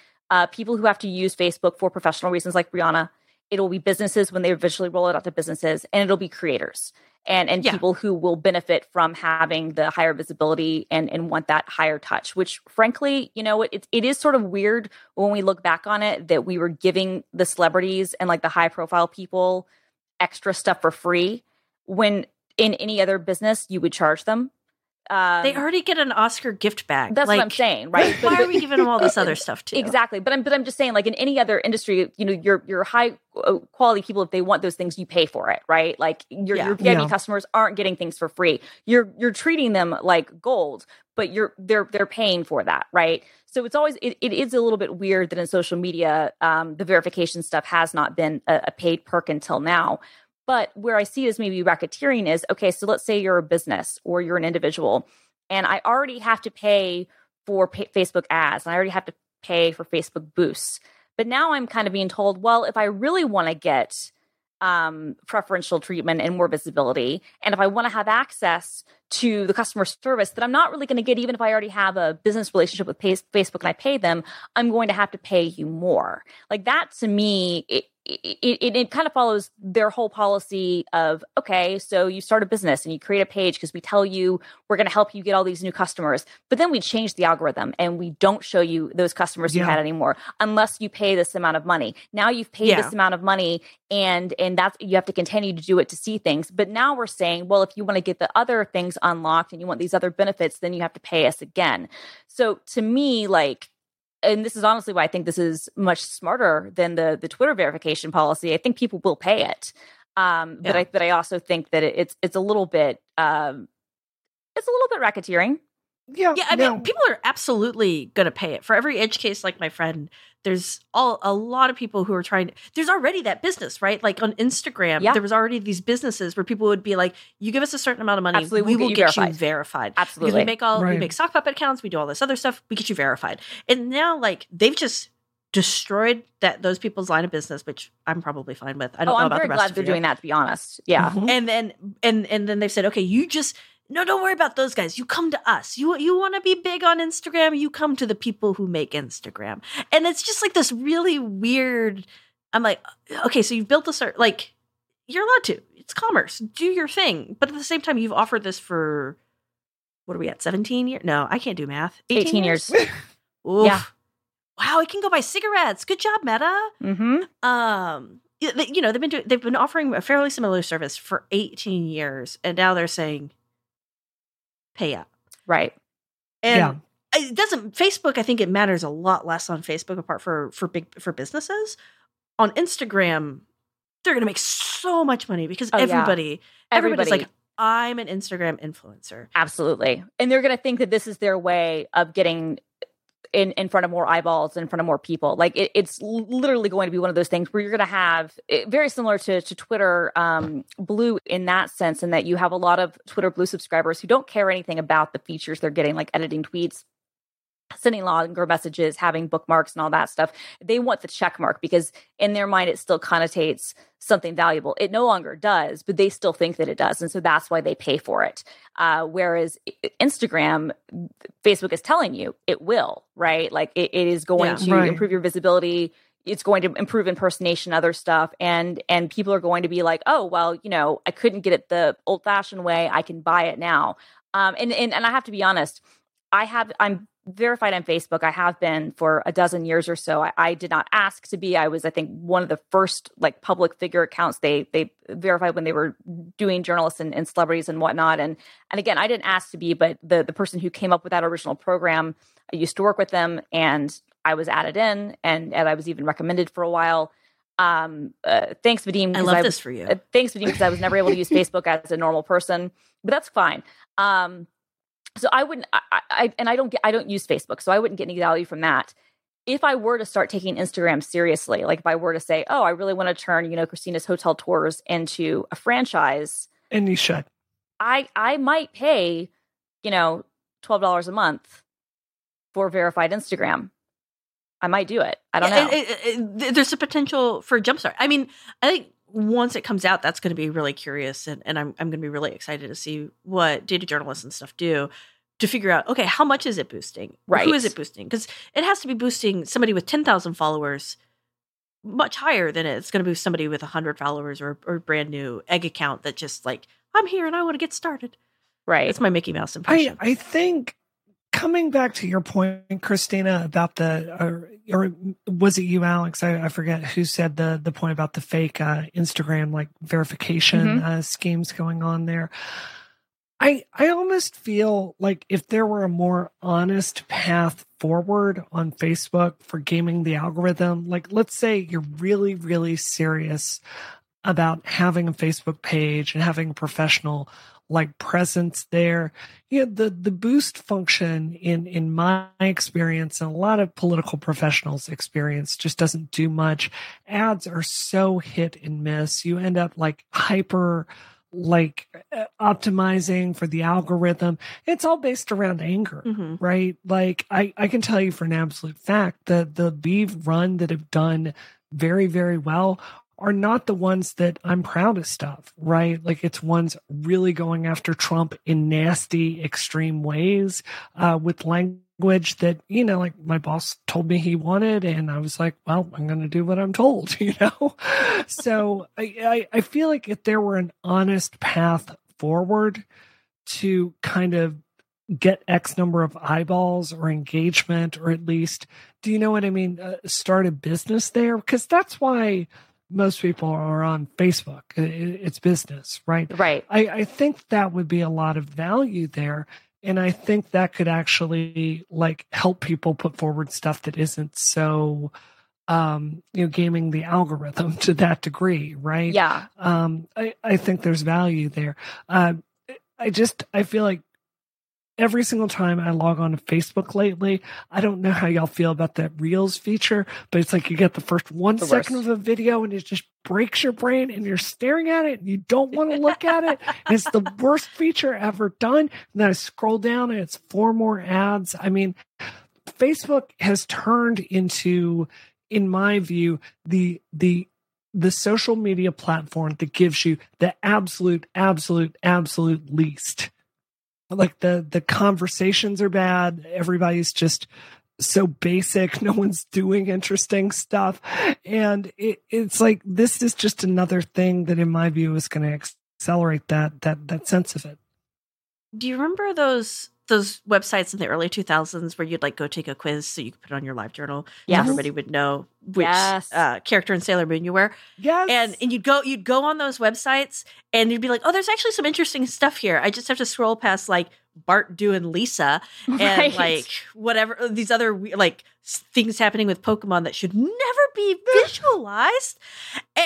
people who have to use Facebook for professional reasons like Brianna. It'll be businesses when they eventually roll it out to businesses. And it'll be creators and people who will benefit from having the higher visibility and want that higher touch, which frankly, you know, it is sort of weird when we look back on it that we were giving the celebrities and like the high profile people extra stuff for free when in any other business, you would charge them. They already get an Oscar gift bag. That's like, what I'm saying, right? Why are we giving them all this other stuff too? Exactly. But I'm just saying, like in any other industry, you know, your high quality people, if they want those things, you pay for it, right? Like your VIP customers aren't getting things for free. You're treating them like gold, but they're paying for that, right? So it's always it is a little bit weird that in social media, the verification stuff has not been a paid perk until now. But where I see it as maybe racketeering is, okay, so let's say you're a business or you're an individual, and I already have to pay for Facebook ads, and I already have to pay for Facebook boosts. But now I'm kind of being told, well, if I really want to get preferential treatment and more visibility, and if I want to have access to the customer service that I'm not really going to get even if I already have a business relationship with Facebook and I pay them, I'm going to have to pay you more. Like that to me, it kind of follows their whole policy of, okay, so you start a business and you create a page because we tell you we're going to help you get all these new customers, but then we change the algorithm and we don't show you those customers you had anymore unless you pay this amount of money. Now you've paid this amount of money and that's, you have to continue to do it to see things. But now we're saying, well, if you want to get the other things unlocked and you want these other benefits, then you have to pay us again. So to me, like, and this is honestly why I think this is much smarter than the Twitter verification policy. I think people will pay it, but I also think that it's a little bit racketeering. Yeah. I mean, people are absolutely going to pay it. For every edge case, like my friend, there's a lot of people who are trying to, there's already that business, right? Like on Instagram, there was already these businesses where people would be like, you give us a certain amount of money, we will get you verified. Absolutely. Because we make sock puppet accounts, we do all this other stuff, we get you verified. And now like they've just destroyed those people's line of business, which I'm probably fine with. I'm very glad they're doing that, to be honest. Yeah. Mm-hmm. And then they've said, okay, you just, no, don't worry about those guys. You come to us. You want to be big on Instagram? You come to the people who make Instagram. And it's just like this really weird, I'm like, okay, so you've built this, like, you're allowed to. It's commerce. Do your thing. But at the same time, you've offered this for, what are we at, 17 years? No, I can't do math. 18 years. Oof. Yeah. Wow, I can go buy cigarettes. Good job, Meta. Mm-hmm. You know, they've been offering a fairly similar service for 18 years. And now they're saying, pay up. Right. And it doesn't, Facebook, I think it matters a lot less on Facebook apart for businesses. On Instagram, they're going to make so much money because everybody's like, I'm an Instagram influencer. Absolutely. And they're going to think that this is their way of getting in front of more eyeballs, in front of more people. Like it's literally going to be one of those things where you're going to have very similar to Twitter Blue in that sense, in that you have a lot of Twitter Blue subscribers who don't care anything about the features they're getting, like editing tweets, sending longer messages, having bookmarks and all that stuff. They want the check mark because in their mind, it still connotates something valuable. It no longer does, but they still think that it does. And so that's why they pay for it. Whereas Instagram, Facebook is telling you it will, right? Like it is going to improve your visibility. It's going to improve impersonation, other stuff. And people are going to be like, oh, well, you know, I couldn't get it the old fashioned way. I can buy it now. And I have to be honest, I'm verified on Facebook. I have been for a dozen years or so. I did not ask to be. I was, I think, one of the first like public figure accounts they verified when they were doing journalists and celebrities and whatnot. And again, I didn't ask to be, but the person who came up with that original program, I used to work with them, and I was added in, and I was even recommended for a while. Thanks, Vadim. Thanks, Vadim, because I was never able to use Facebook as a normal person, but that's fine. So I wouldn't, I don't use Facebook, so I wouldn't get any value from that. If I were to start taking Instagram seriously, like if I were to say, oh, I really want to turn, you know, Christina's Hotel Tours into a franchise, and you should, I might pay, you know, $12 a month for verified Instagram. I might do it. I don't know. There's a potential for a jumpstart. I mean, I think once it comes out, that's going to be really curious. And I'm going to be really excited to see what data journalists and stuff do to figure out, okay, how much is it boosting? Right. Who is it boosting? Because it has to be boosting somebody with 10,000 followers much higher than it's going to boost somebody with 100 followers or a brand new egg account that just like, I'm here and I want to get started. Right. That's my Mickey Mouse impression. I think coming back to your point, Christina, about or was it you, Alex? I forget who said the point about the fake Instagram like verification schemes going on there. I almost feel like if there were a more honest path forward on Facebook for gaming the algorithm, like let's say you're really, really serious about having a Facebook page and having a professional like presence there. You know, the boost function in my experience and a lot of political professionals' experience just doesn't do much. Ads are so hit and miss. You end up like hyper like optimizing for the algorithm. It's all based around anger, right? Like I can tell you for an absolute fact that the Beeve run that have done very, very well are not the ones that I'm proudest of, right? Like, it's ones really going after Trump in nasty, extreme ways with language that, you know, like my boss told me he wanted, and I was like, well, I'm going to do what I'm told, you know? So I feel like if there were an honest path forward to kind of get X number of eyeballs or engagement, or at least, do you know what I mean? Start a business there, because that's why most people are on Facebook. It's business, right? Right. I think that would be a lot of value there. And I think that could actually like help people put forward stuff that isn't so, you know, gaming the algorithm to that degree, right? Yeah. I think there's value there. I feel like every single time I log on to Facebook lately, I don't know how y'all feel about that Reels feature, but it's like you get the first 1 second of a video and it just breaks your brain and you're staring at it and you don't want to look at it. And it's the worst feature ever done. And then I scroll down and it's 4 more ads. I mean, Facebook has turned into, in my view, the social media platform that gives you the absolute least. Like the conversations are bad. Everybody's just so basic. No one's doing interesting stuff. And it's like, this is just another thing that in my view is going to accelerate that sense of it. Do you remember those websites in the early 2000s where you'd like go take a quiz so you could put it on your live journal? Yes. So everybody would know which character in Sailor Moon you were. Yes. And you'd go on those websites and you'd be like, oh, there's actually some interesting stuff here. I just have to scroll past like Bart, Dew, and Lisa and like whatever these other like things happening with Pokemon that should never be visualized.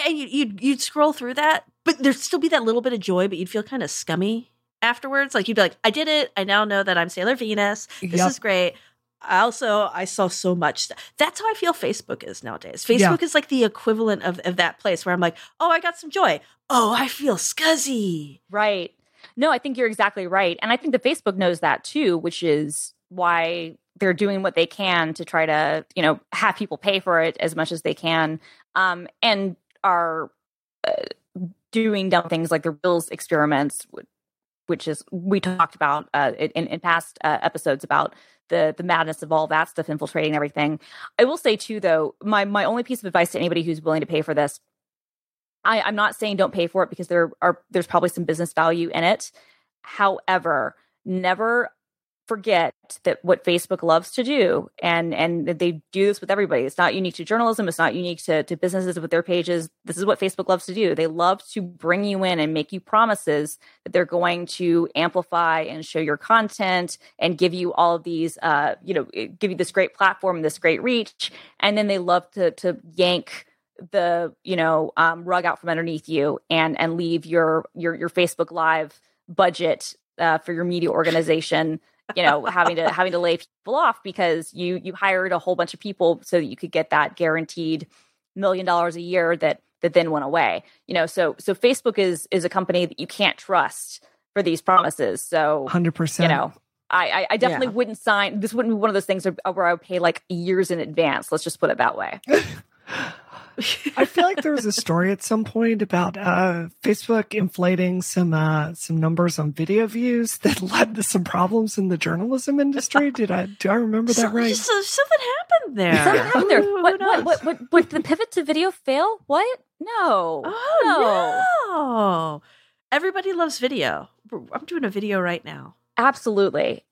And you'd scroll through that, but there'd still be that little bit of joy, but you'd feel kind of scummy afterwards. Like you'd be like, I did it. I now know that I'm Sailor Venus. This is great. I saw so much stuff. That's how I feel Facebook is nowadays. Facebook is like the equivalent of that place where I'm like, oh, I got some joy. Oh, I feel scuzzy. Right. No, I think you're exactly right. And I think that Facebook knows that too, which is why they're doing what they can to try to, you know, have people pay for it as much as they can. And are doing dumb things like the Reels experiments, which is, we talked about in past episodes about the madness of all that stuff infiltrating everything. I will say too, though, my only piece of advice to anybody who's willing to pay for this, I'm not saying don't pay for it because there's probably some business value in it. However, never forget that what Facebook loves to do, and they do this with everybody. It's not unique to journalism. It's not unique to businesses with their pages. This is what Facebook loves to do. They love to bring you in and make you promises that they're going to amplify and show your content and give you all of these, give you this great platform, this great reach. And then they love to yank the, rug out from underneath you and leave your Facebook Live budget for your media organization having to lay people off because you hired a whole bunch of people so that you could get that guaranteed $1 million a year that then went away. So Facebook is a company that you can't trust for these promises. So 100%. I definitely wouldn't sign. This wouldn't be one of those things where I would pay like years in advance. Let's just put it that way. I feel like there was a story at some point about Facebook inflating some numbers on video views that led to some problems in the journalism industry. Do I remember that right? Something happened there. What the pivot to video fail? What? No. Oh no. Everybody loves video. I'm doing a video right now. Absolutely.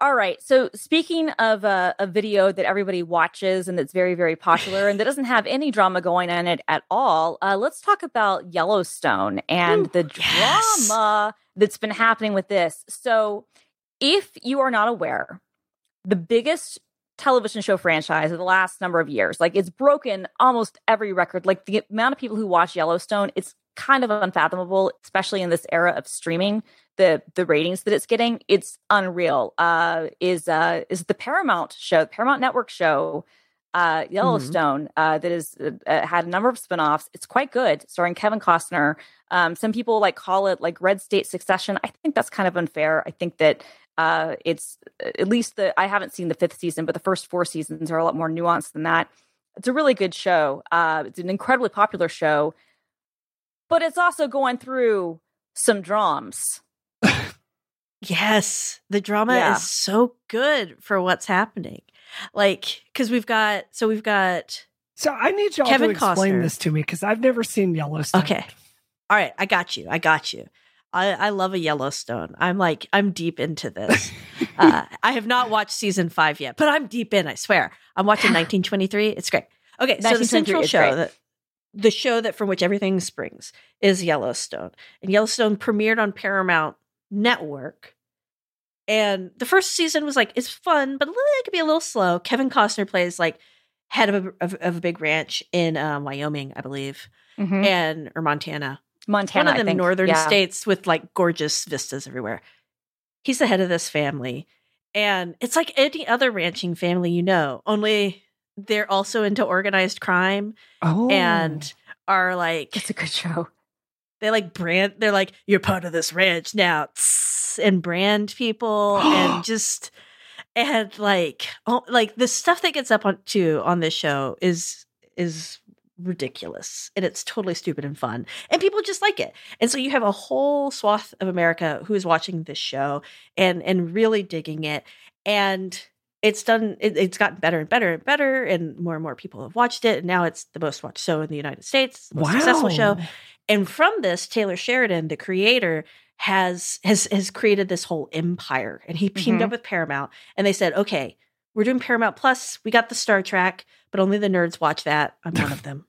All right. So speaking of a video that everybody watches and that's very, very popular and that doesn't have any drama going on it at all, let's talk about Yellowstone and the drama that's been happening with this. So if you are not aware, the biggest television show franchise of the last number of years, like it's broken almost every record. Like the amount of people who watch Yellowstone, it's kind of unfathomable, especially in this era of streaming. The ratings that it's getting, it's unreal. Is the Paramount show, the Paramount Network show, Yellowstone, that is had a number of spinoffs. It's quite good, starring Kevin Costner. Some people like call it like Red State Succession. I think that's kind of unfair. I think that it's at least I haven't seen the 5th season, but the first 4 seasons are a lot more nuanced than that. It's a really good show. It's an incredibly popular show, but it's also going through some dramas. Yes, the drama is so good for what's happening. Like, because we've got. So I need y'all Kevin to explain Costner. This to me because I've never seen Yellowstone. Okay, all right, I got you. I love a Yellowstone. I'm deep into this. I have not watched season 5 yet, but I'm deep in, I swear. I'm watching 1923. It's great. Okay, so the central show, the show that from which everything springs, is Yellowstone. And Yellowstone premiered on Paramount Network. And the first season was it's fun, but it could be a little slow. Kevin Costner plays head of a big ranch in Wyoming, I believe, or Montana. One of the northern states with gorgeous vistas everywhere. He's the head of this family. And it's like any other ranching family, only they're also into organized crime and are it's a good show. They they're you're part of this ranch now, and brand people and just, and the stuff that gets up on this show is ridiculous, and it's totally stupid and fun, and people just like it. And so you have a whole swath of America who is watching this show and really digging it, and it's gotten better and better and better, and more people have watched it, and now it's the most watched show in the United States. It's the most successful show. And from this, Taylor Sheridan, the creator, has created this whole empire, and he teamed up with Paramount, and they said, okay, we're doing Paramount Plus. We got the Star Trek, but only the nerds watch that. I'm one of them.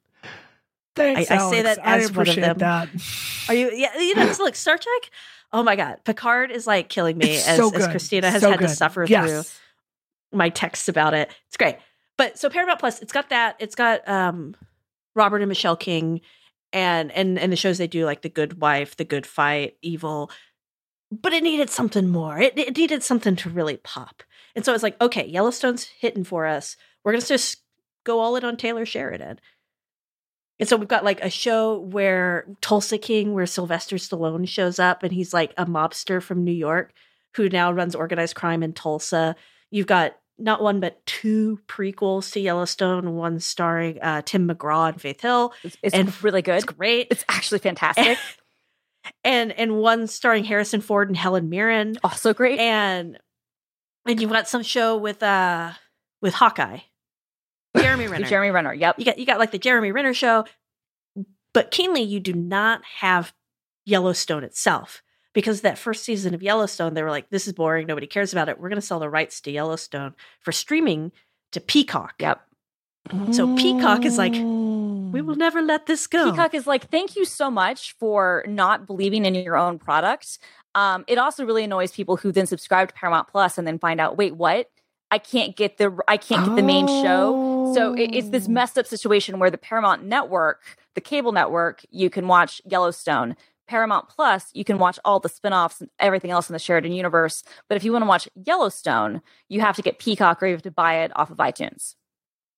Thanks, I Alex. Say that as I appreciate one of them. That. Are you? Yeah, Star Trek. Oh my God, Picard is killing me. It's as Christina has had to suffer through my texts about it. It's great, but so Paramount Plus, it's got that. It's got Robert and Michelle King, and the shows they do The Good Wife, The Good Fight, Evil. But it needed something more. It needed something to really pop. And so it's okay, Yellowstone's hitting for us. We're going to just go all in on Taylor Sheridan. And so we've got a show where Tulsa King, where Sylvester Stallone shows up, and he's a mobster from New York who now runs organized crime in Tulsa. You've got not one, but two prequels to Yellowstone, one starring Tim McGraw and Faith Hill. It's really good. It's great. It's actually fantastic. And one starring Harrison Ford and Helen Mirren, also great. And you've got some show with Hawkeye, Jeremy Renner. Jeremy Renner, yep. You got the Jeremy Renner show, but keenly you do not have Yellowstone itself, because that first season of Yellowstone they were this is boring, nobody cares about it. We're going to sell the rights to Yellowstone for streaming to Peacock. Yep. So Peacock is we will never let this go. Peacock is thank you so much for not believing in your own product. It also really annoys people who then subscribe to Paramount Plus and then find out, wait, what? I can't get the main show. So it's this messed up situation where the Paramount Network, the cable network, you can watch Yellowstone. Paramount Plus, you can watch all the spinoffs and everything else in the Sheridan universe. But if you want to watch Yellowstone, you have to get Peacock, or you have to buy it off of iTunes.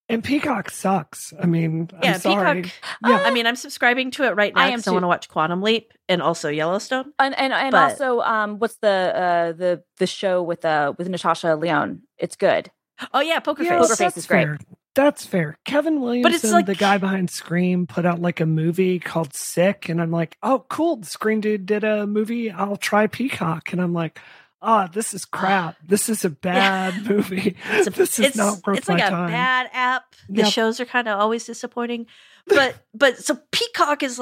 And Peacock sucks. I mean, I'm sorry. Peacock, yeah. I mean, I'm subscribing to it right now because I want to watch Quantum Leap and also Yellowstone. And also, what's the show with Natasha Lyonne? It's good. Oh yeah, Poker Face. Poker Face is great. Fair. That's fair. Kevin Williamson, but it's the guy behind Scream, put out a movie called Sick, and I'm oh cool, the Scream dude did a movie. I'll try Peacock, and I'm this is crap. This is a bad movie. This is not worth my time. It's a bad app. The shows are kind of always disappointing. But so Peacock is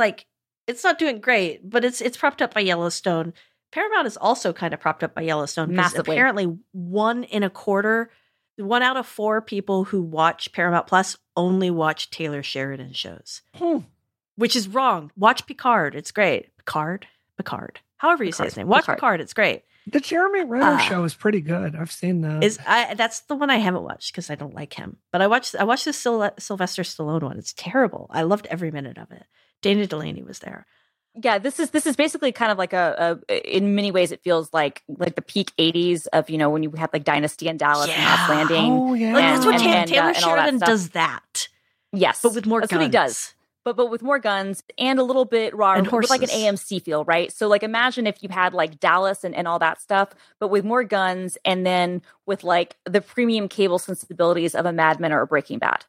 it's not doing great, but it's propped up by Yellowstone. Paramount is also kind of propped up by Yellowstone. Massively. Apparently 1 out of 4 people who watch Paramount Plus only watch Taylor Sheridan shows, which is wrong. Watch Picard. It's great. Picard. However you say his name. Watch Picard. It's great. The Jeremy Renner show is pretty good. I've seen that. That's the one I haven't watched because I don't like him. But I watched the Sylvester Stallone one. It's terrible. I loved every minute of it. Dana Delaney was there. Yeah, this is basically kind of a in many ways it feels like the peak 80s of when you had Dynasty and Dallas and House Landing. Oh yeah, that's what Taylor Sheridan does. That yes, but with more guns. That's what he does. But with more guns and a little bit raw, and with an AMC feel, right? So imagine if you had Dallas and all that stuff, but with more guns, and then with the premium cable sensibilities of a Mad Men or a Breaking Bad.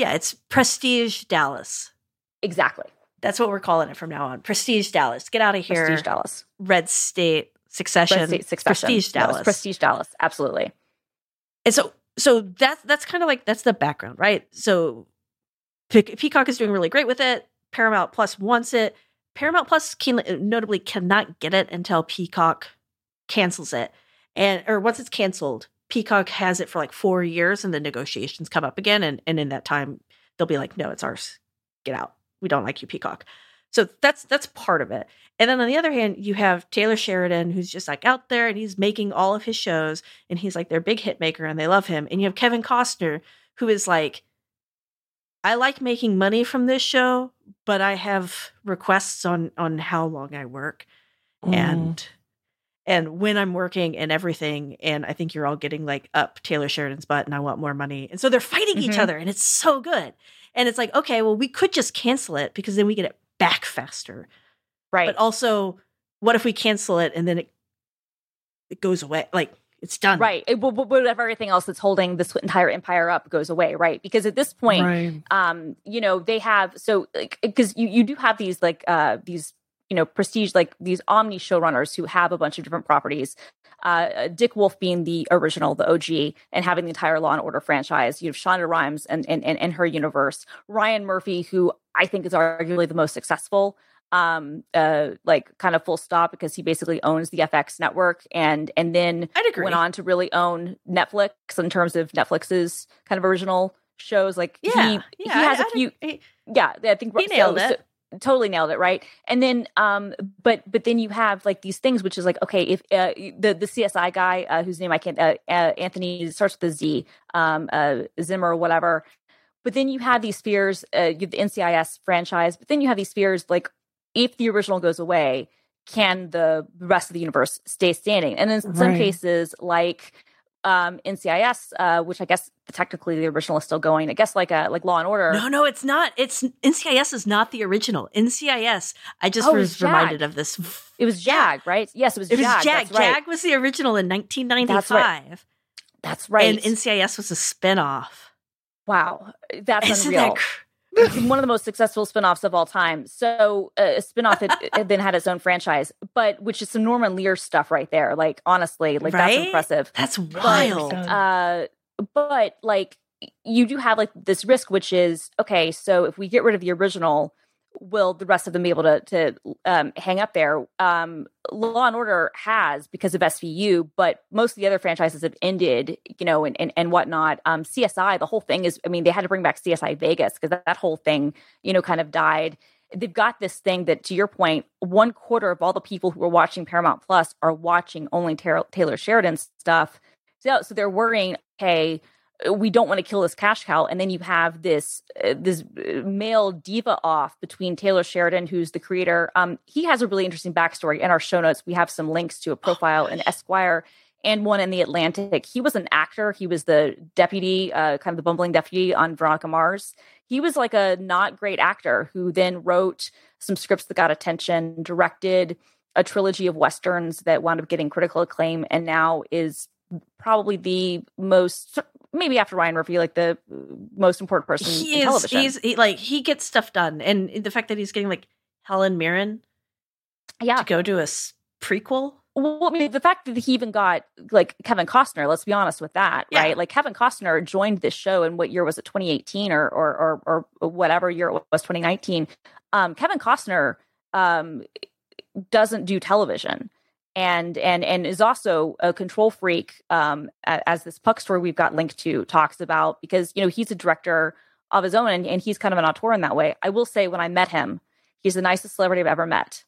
Yeah, it's Prestige Dallas. Exactly. That's what we're calling it from now on. Prestige Dallas. Get out of here. Prestige Dallas. Red State Succession. Red State Succession. Prestige Dallas. No, Prestige Dallas. Absolutely. And so that's kind of like, that's the background, right? So Peacock is doing really great with it. Paramount Plus wants it. Paramount Plus notably cannot get it until Peacock cancels it. Or once it's canceled, Peacock has it for like 4 years and the negotiations come up again. And in that time, they'll be like, no, it's ours. Get out. We don't like you, Peacock. So that's part of it. And then on the other hand, you have Taylor Sheridan, who's just like out there and he's making all of his shows and he's like their big hit maker and they love him. And you have Kevin Costner, who is like, I like making money from this show, but I have requests on how long I work and when I'm working and everything. And I think you're all getting like up Taylor Sheridan's butt and I want more money. And so they're fighting each other and it's so good. And it's like, okay, well, we could just cancel it because then we get it back faster. Right. But also, what if we cancel it and then it goes away? Like, it's done. Right. Whatever everything else that's holding this entire empire up goes away, right? Because at this point, you know, they have – so because you do have these, like, these – you know, prestige, like these omni showrunners who have a bunch of different properties. Dick Wolf being the original, the OG, and having the entire Law & Order franchise. You have Shonda Rhimes and her universe. Ryan Murphy, who I think is arguably the most successful, like kind of full stop, because he basically owns the FX network and then went on to really own Netflix in terms of Netflix's kind of original shows. Like he has a few. I think he nailed it. Totally nailed it, right? And then, but then you have like these things, which is like, okay, if the CSI guy whose name I can't, Anthony starts with a Z, Zimmer or whatever. But then you have these fears, you have the NCIS franchise. But then you have these fears, like if the original goes away, can the rest of the universe stay standing? And in some cases, like NCIS, which I guess technically the original is still going. I guess like Law and Order. No, it's not. It's NCIS is not the original. NCIS. I just was reminded of this. It was JAG, right? Yes, it was. JAG. That's right. JAG was the original in 1995. That's right. And NCIS was a spinoff. Wow, that's unreal. One of the most successful spinoffs of all time. So a spinoff had then had its own franchise, but which is some Norman Lear stuff right there. Like, honestly, like that's impressive. That's wild. But like you do have like this risk, which is, okay, so if we get rid of the original, will the rest of them be able to hang up there? Law and Order has, because of SVU, but most of the other franchises have ended, you know, and whatnot. CSI, the whole thing is, I mean, they had to bring back CSI Vegas because that whole thing, you know, kind of died. They've got this thing that, to your point, 1/4 of all the people who are watching Paramount Plus are watching only Taylor Sheridan stuff. So they're worrying, hey, we don't want to kill this cash cow. And then you have this male diva off between Taylor Sheridan, who's the creator. He has a really interesting backstory. In our show notes, we have some links to a profile in Esquire and one in The Atlantic. He was an actor. He was the deputy, kind of the bumbling deputy on Veronica Mars. He was like a not great actor who then wrote some scripts that got attention, directed a trilogy of Westerns that wound up getting critical acclaim, and now is probably the most... maybe after Ryan Murphy, like the most important person in television. He gets stuff done. And the fact that he's getting like Helen Mirren to go do a prequel. Well, I mean, the fact that he even got like Kevin Costner, let's be honest with that, right? Like Kevin Costner joined this show in what year was it, 2018 or whatever year it was, 2019. Kevin Costner doesn't do television. And is also a control freak, as this Puck story we've got linked to talks about, because, you know, he's a director of his own and he's kind of an auteur in that way. I will say when I met him, he's the nicest celebrity I've ever met.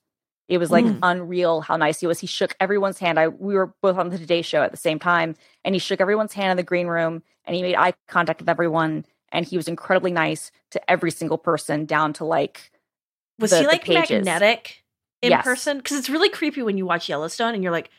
It was like unreal how nice he was. He shook everyone's hand. We were both on the Today Show at the same time, and he shook everyone's hand in the green room and he made eye contact with everyone. And he was incredibly nice to every single person down to like, he like magnetic? In person? Because it's really creepy when you watch Yellowstone and you're like,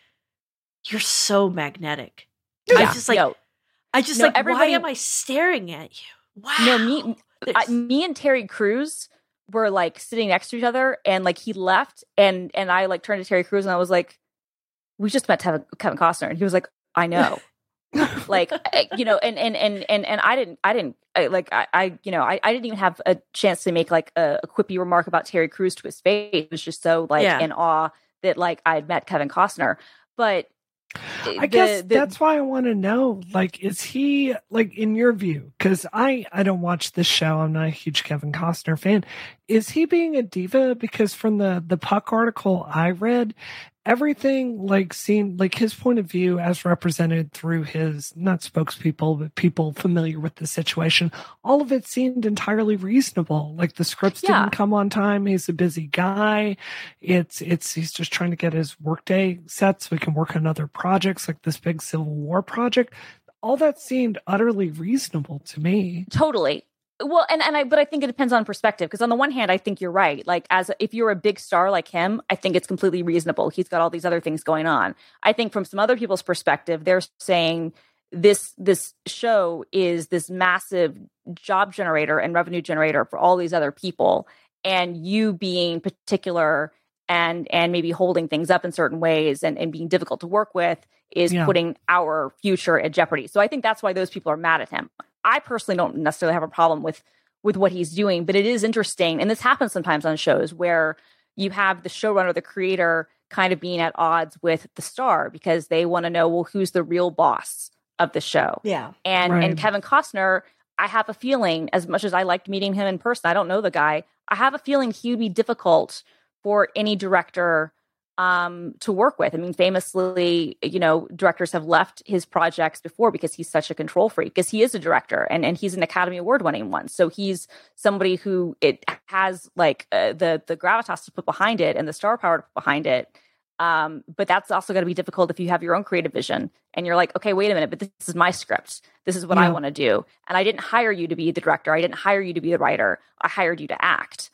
you're so magnetic. Yeah. Why am I staring at you? Wow. No, me and Terry Crews were like sitting next to each other, and like he left and I like turned to Terry Crews and I was like, we just met Kevin Costner. And he was like, I know. Like, you know, and I didn't even have a chance to make like a quippy remark about Terry Crews to his face. It was just so like in awe that like I had met Kevin Costner. But I guess that's why I want to know, like, is he, like, in your view, because I don't watch this show. I'm not a huge Kevin Costner fan. Is he being a diva? Because from the Puck article I read, everything like seemed like his point of view as represented through his, not spokespeople, but people familiar with the situation, all of it seemed entirely reasonable. Like the scripts didn't come on time. He's a busy guy. He's just trying to get his workday set so he can work on other projects like this big Civil War project. All that seemed utterly reasonable to me. Totally. Well, but I think it depends on perspective, because on the one hand, I think you're right. Like, if you're a big star like him, I think it's completely reasonable. He's got all these other things going on. I think from some other people's perspective, they're saying this show is this massive job generator and revenue generator for all these other people, and you being particular and maybe holding things up in certain ways and being difficult to work with is putting our future at jeopardy. So I think that's why those people are mad at him. I personally don't necessarily have a problem with what he's doing, but it is interesting. And this happens sometimes on shows where you have the showrunner, the creator, kind of being at odds with the star because they want to know, well, who's the real boss of the show? Yeah. And Kevin Costner, I have a feeling, as much as I liked meeting him in person, I don't know the guy, I have a feeling he would be difficult for any director to work with. I mean, famously, you know, directors have left his projects before because he's such a control freak, because he is a director and he's an Academy Award winning one. So he's somebody who it has like the gravitas to put behind it and the star power to put behind it. But that's also going to be difficult if you have your own creative vision and you're like, okay, wait a minute, but this is my script. This is what I want to do. And I didn't hire you to be the director. I didn't hire you to be the writer. I hired you to act.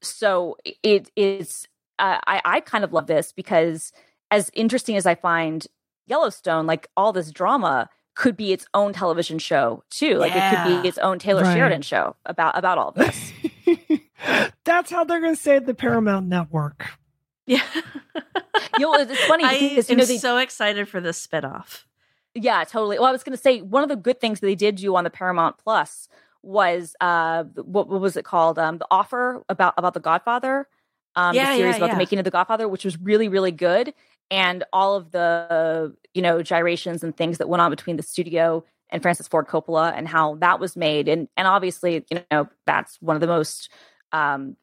So it is, I kind of love this because as interesting as I find Yellowstone, like all this drama could be its own television show too. Like it could be its own Taylor Sheridan show about all of this. That's how they're going to save the Paramount Network. Yeah. It's funny. I'm so excited for this spinoff. Yeah, totally. Well, I was going to say one of the good things that they did do on the Paramount Plus was, what was it called? The Offer about the Godfather. The series about the making of the Godfather, which was really, really good. And all of the, you know, gyrations and things that went on between the studio and Francis Ford Coppola and how that was made. And obviously, you know, that's one of the most, one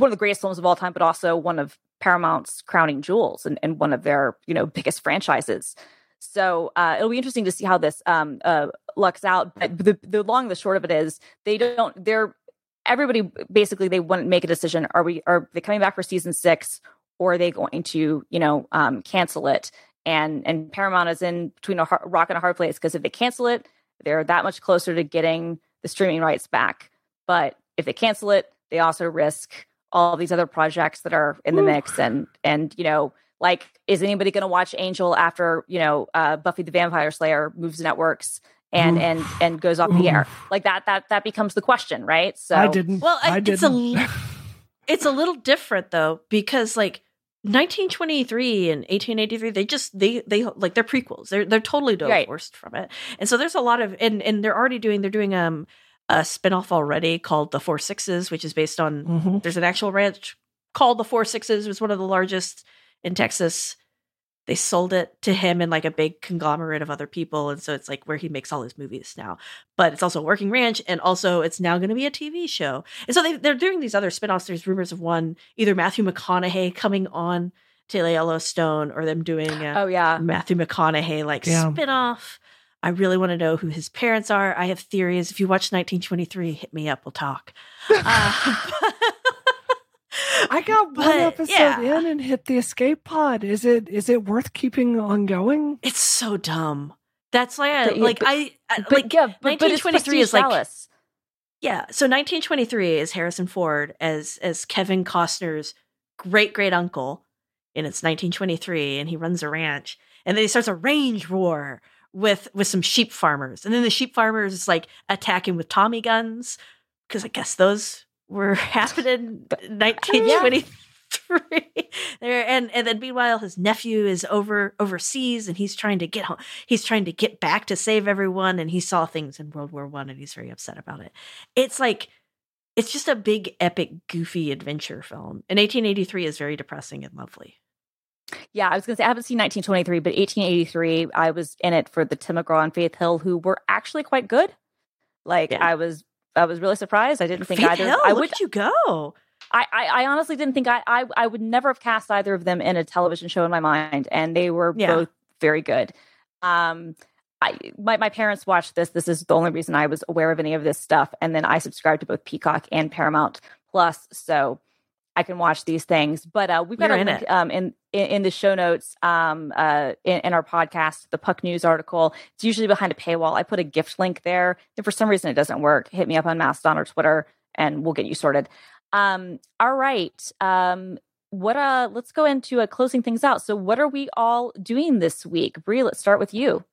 of the greatest films of all time, but also one of Paramount's crowning jewels and one of their, you know, biggest franchises. So it'll be interesting to see how this lucks out. But the long and the short of it is everybody basically, they wouldn't make a decision. Are they coming back for season 6, or are they going to, you know, cancel it? And Paramount is in between a rock and a hard place, because if they cancel it, they're that much closer to getting the streaming rights back. But if they cancel it, they also risk all these other projects that are in the mix. And you know, like, is anybody going to watch Angel after, you know, Buffy the Vampire Slayer moves networks? And goes off the air like that becomes the question, right? So it's a little different though, because like 1923 and 1883, they like they're prequels. They're totally divorced from it, and so there's a lot of and they're doing a spinoff already called The Four Sixes, which is based on there's an actual ranch called The Four Sixes. It was one of the largest in Texas. They sold it to him and like a big conglomerate of other people. And so it's like where he makes all his movies now. But it's also a working ranch. And also it's now going to be a TV show. And so they're doing these other spinoffs. There's rumors of one, either Matthew McConaughey coming on to Yellowstone or them doing Matthew McConaughey spinoff. I really want to know who his parents are. I have theories. If you watch 1923, hit me up. We'll talk. I got one episode in and hit the escape pod. Is it worth keeping on going? It's so dumb. That's why but 1923 is like, yeah. So 1923 is Harrison Ford as Kevin Costner's great uncle, and it's 1923, and he runs a ranch, and then he starts a range war with some sheep farmers, and then the sheep farmers is like attacking with Tommy guns because I guess those were happening in 1923. three there. And then meanwhile, his nephew is overseas and he's trying to get home. He's trying to get back to save everyone. And he saw things in World War I and he's very upset about it. It's like, it's just a big, epic, goofy adventure film. And 1883 is very depressing and lovely. Yeah, I was going to say, I haven't seen 1923, but 1883, I was in it for the Tim McGraw and Faith Hill, who were actually quite good. Like, yeah. I was really surprised. I didn't think Faith either. Hill, I would you go? I honestly didn't think I would never have cast either of them in a television show in my mind, and they were both very good. My parents watched this. This is the only reason I was aware of any of this stuff. And then I subscribed to both Peacock and Paramount Plus, so I can watch these things. But we've got a link in the show notes in our podcast, the Puck News article. It's usually behind a paywall. I put a gift link there. If for some reason it doesn't work, hit me up on Mastodon or Twitter, and we'll get you sorted. All right. Let's go into closing things out. So what are we all doing this week? Brie, let's start with you.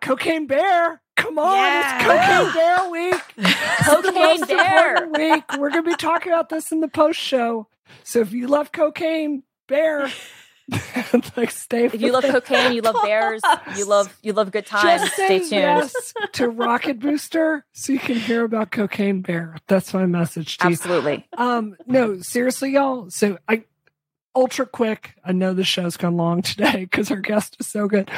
Cocaine Bear. Come on, yeah. It's Cocaine Bear Week. Cocaine Bear Week. We're going to be talking about this in the post show. So if you love Cocaine Bear, stay. If you love cocaine, you love bears, you love good times. Just stay tuned. Yes to Rocket Booster, so you can hear about Cocaine Bear. That's my message to you. Absolutely. No, seriously, y'all. So ultra quick. I know the show's gone long today because our guest is so good.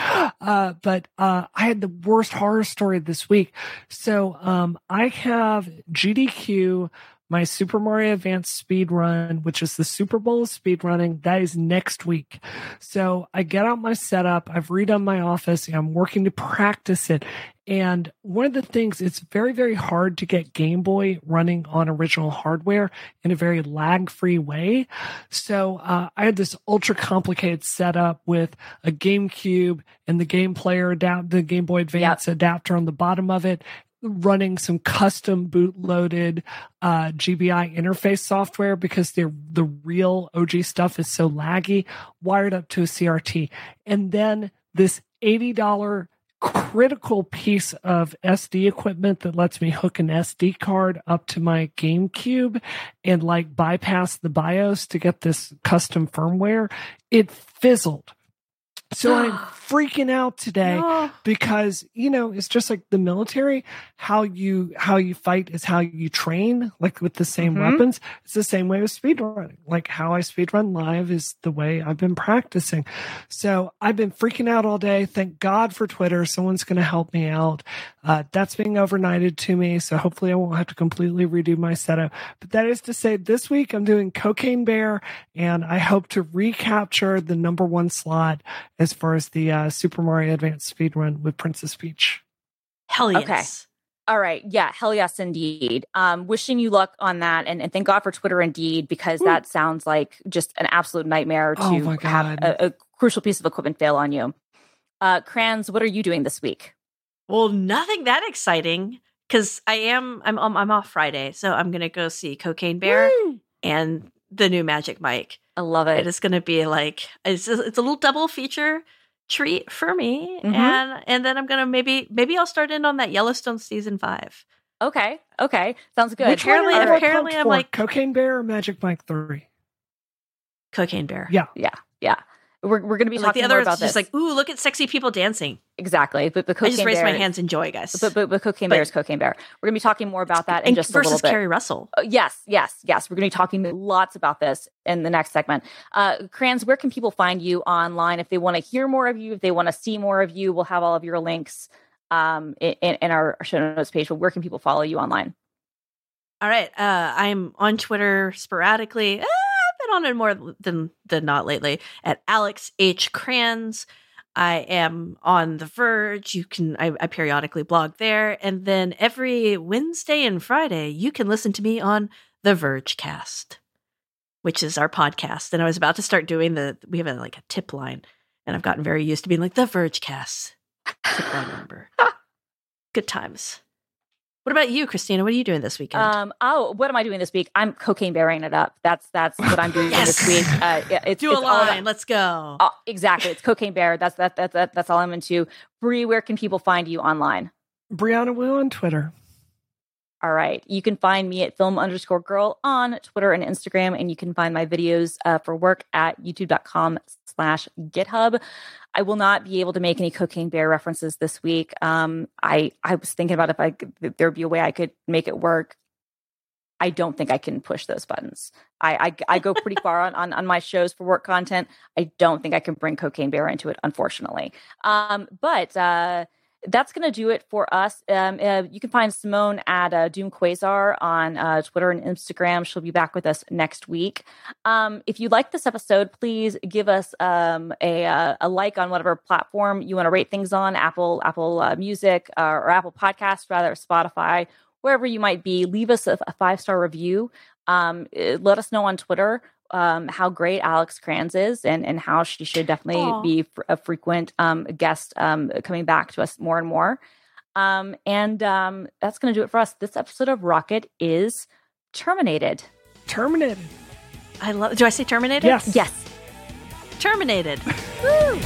But I had the worst horror story this week. So I have GDQ, my Super Mario Advance speed run, which is the Super Bowl of speed running. That is next week. So I get out my setup. I've redone my office. And I'm working to practice it. And one of the things, it's very, very hard to get Game Boy running on original hardware in a very lag-free way. So I had this ultra-complicated setup with a GameCube and the Game Player the Game Boy Advance adapter on the bottom of it, running some custom bootloaded GBI interface software because the real OG stuff is so laggy, wired up to a CRT. And then this $80 critical piece of SD equipment that lets me hook an SD card up to my GameCube and bypass the BIOS to get this custom firmware. It fizzled. So I'm freaking out today because, it's just like the military, how you fight is how you train, like with the same weapons. It's the same way with speedrunning. Like how I speedrun live is the way I've been practicing. So I've been freaking out all day. Thank God for Twitter. Someone's going to help me out. That's being overnighted to me. So hopefully I won't have to completely redo my setup. But that is to say, this week I'm doing Cocaine Bear, and I hope to recapture the number one slot as far as the Super Mario Advance speedrun with Princess Peach. Hell yes. Okay. All right. Yeah. Hell yes, indeed. Wishing you luck on that. And thank God for Twitter, indeed, because that sounds like just an absolute nightmare to have a crucial piece of equipment fail on you. Kranz, what are you doing this week? Well, nothing that exciting because I'm off Friday. So I'm going to go see Cocaine Bear and the new Magic Mike. I love it. It's going to be it's a little double feature treat for me. Mm-hmm. And then I'm going to maybe I'll start in on that Yellowstone season 5. Okay. Sounds good. Which apparently I'm like Cocaine Bear or Magic Mike 3. Cocaine Bear. Yeah. We're going to be talking more about this. The other is just ooh, look at sexy people dancing. Exactly. But Cocaine Bear. I just raised my hands in joy, guys. But Cocaine Bear is Cocaine Bear. We're going to be talking more about that in just a little bit. Versus Carrie Russell. Yes. We're going to be talking lots about this in the next segment. Kranz, where can people find you online if they want to hear more of you, if they want to see more of you? We'll have all of your links in our show notes page. But where can people follow you online? All right. I'm on Twitter sporadically. On it more than not lately at Alex H. Kranz. I am on The Verge. I periodically blog there, and then every Wednesday and Friday you can listen to me on The Verge Cast, which is our podcast. And I was about to start doing we have a tip line, and I've gotten very used to being like The Verge Cast tip line number. Good times. What about you, Christina? What are you doing this weekend? What am I doing this week? I'm cocaine bearing it up. That's what I'm doing this week. It's a line. Let's go. Exactly. It's Cocaine Bear. That's all I'm into. Brie, where can people find you online? Brianna Wu on Twitter. All right. You can find me at film_girl on Twitter and Instagram, and you can find my videos for work at youtube.com/GitHub. I will not be able to make any Cocaine Bear references this week. I was thinking about if there'd be a way I could make it work. I don't think I can push those buttons. I go pretty far on my shows for work content. I don't think I can bring Cocaine Bear into it, unfortunately. But that's going to do it for us. You can find Simone at Doom Quasar on Twitter and Instagram. She'll be back with us next week. If you like this episode, please give us a like on whatever platform you want to rate things on, Apple Music or Apple Podcasts, rather, Spotify, wherever you might be. Leave us a 5-star review. Let us know on Twitter how great Alex Kranz is and how she should definitely be a frequent guest coming back to us more and more. And that's going to do it for us. This episode of Rocket is terminated. Terminated. I love. Do I say terminated? Yes. Terminated. Woo!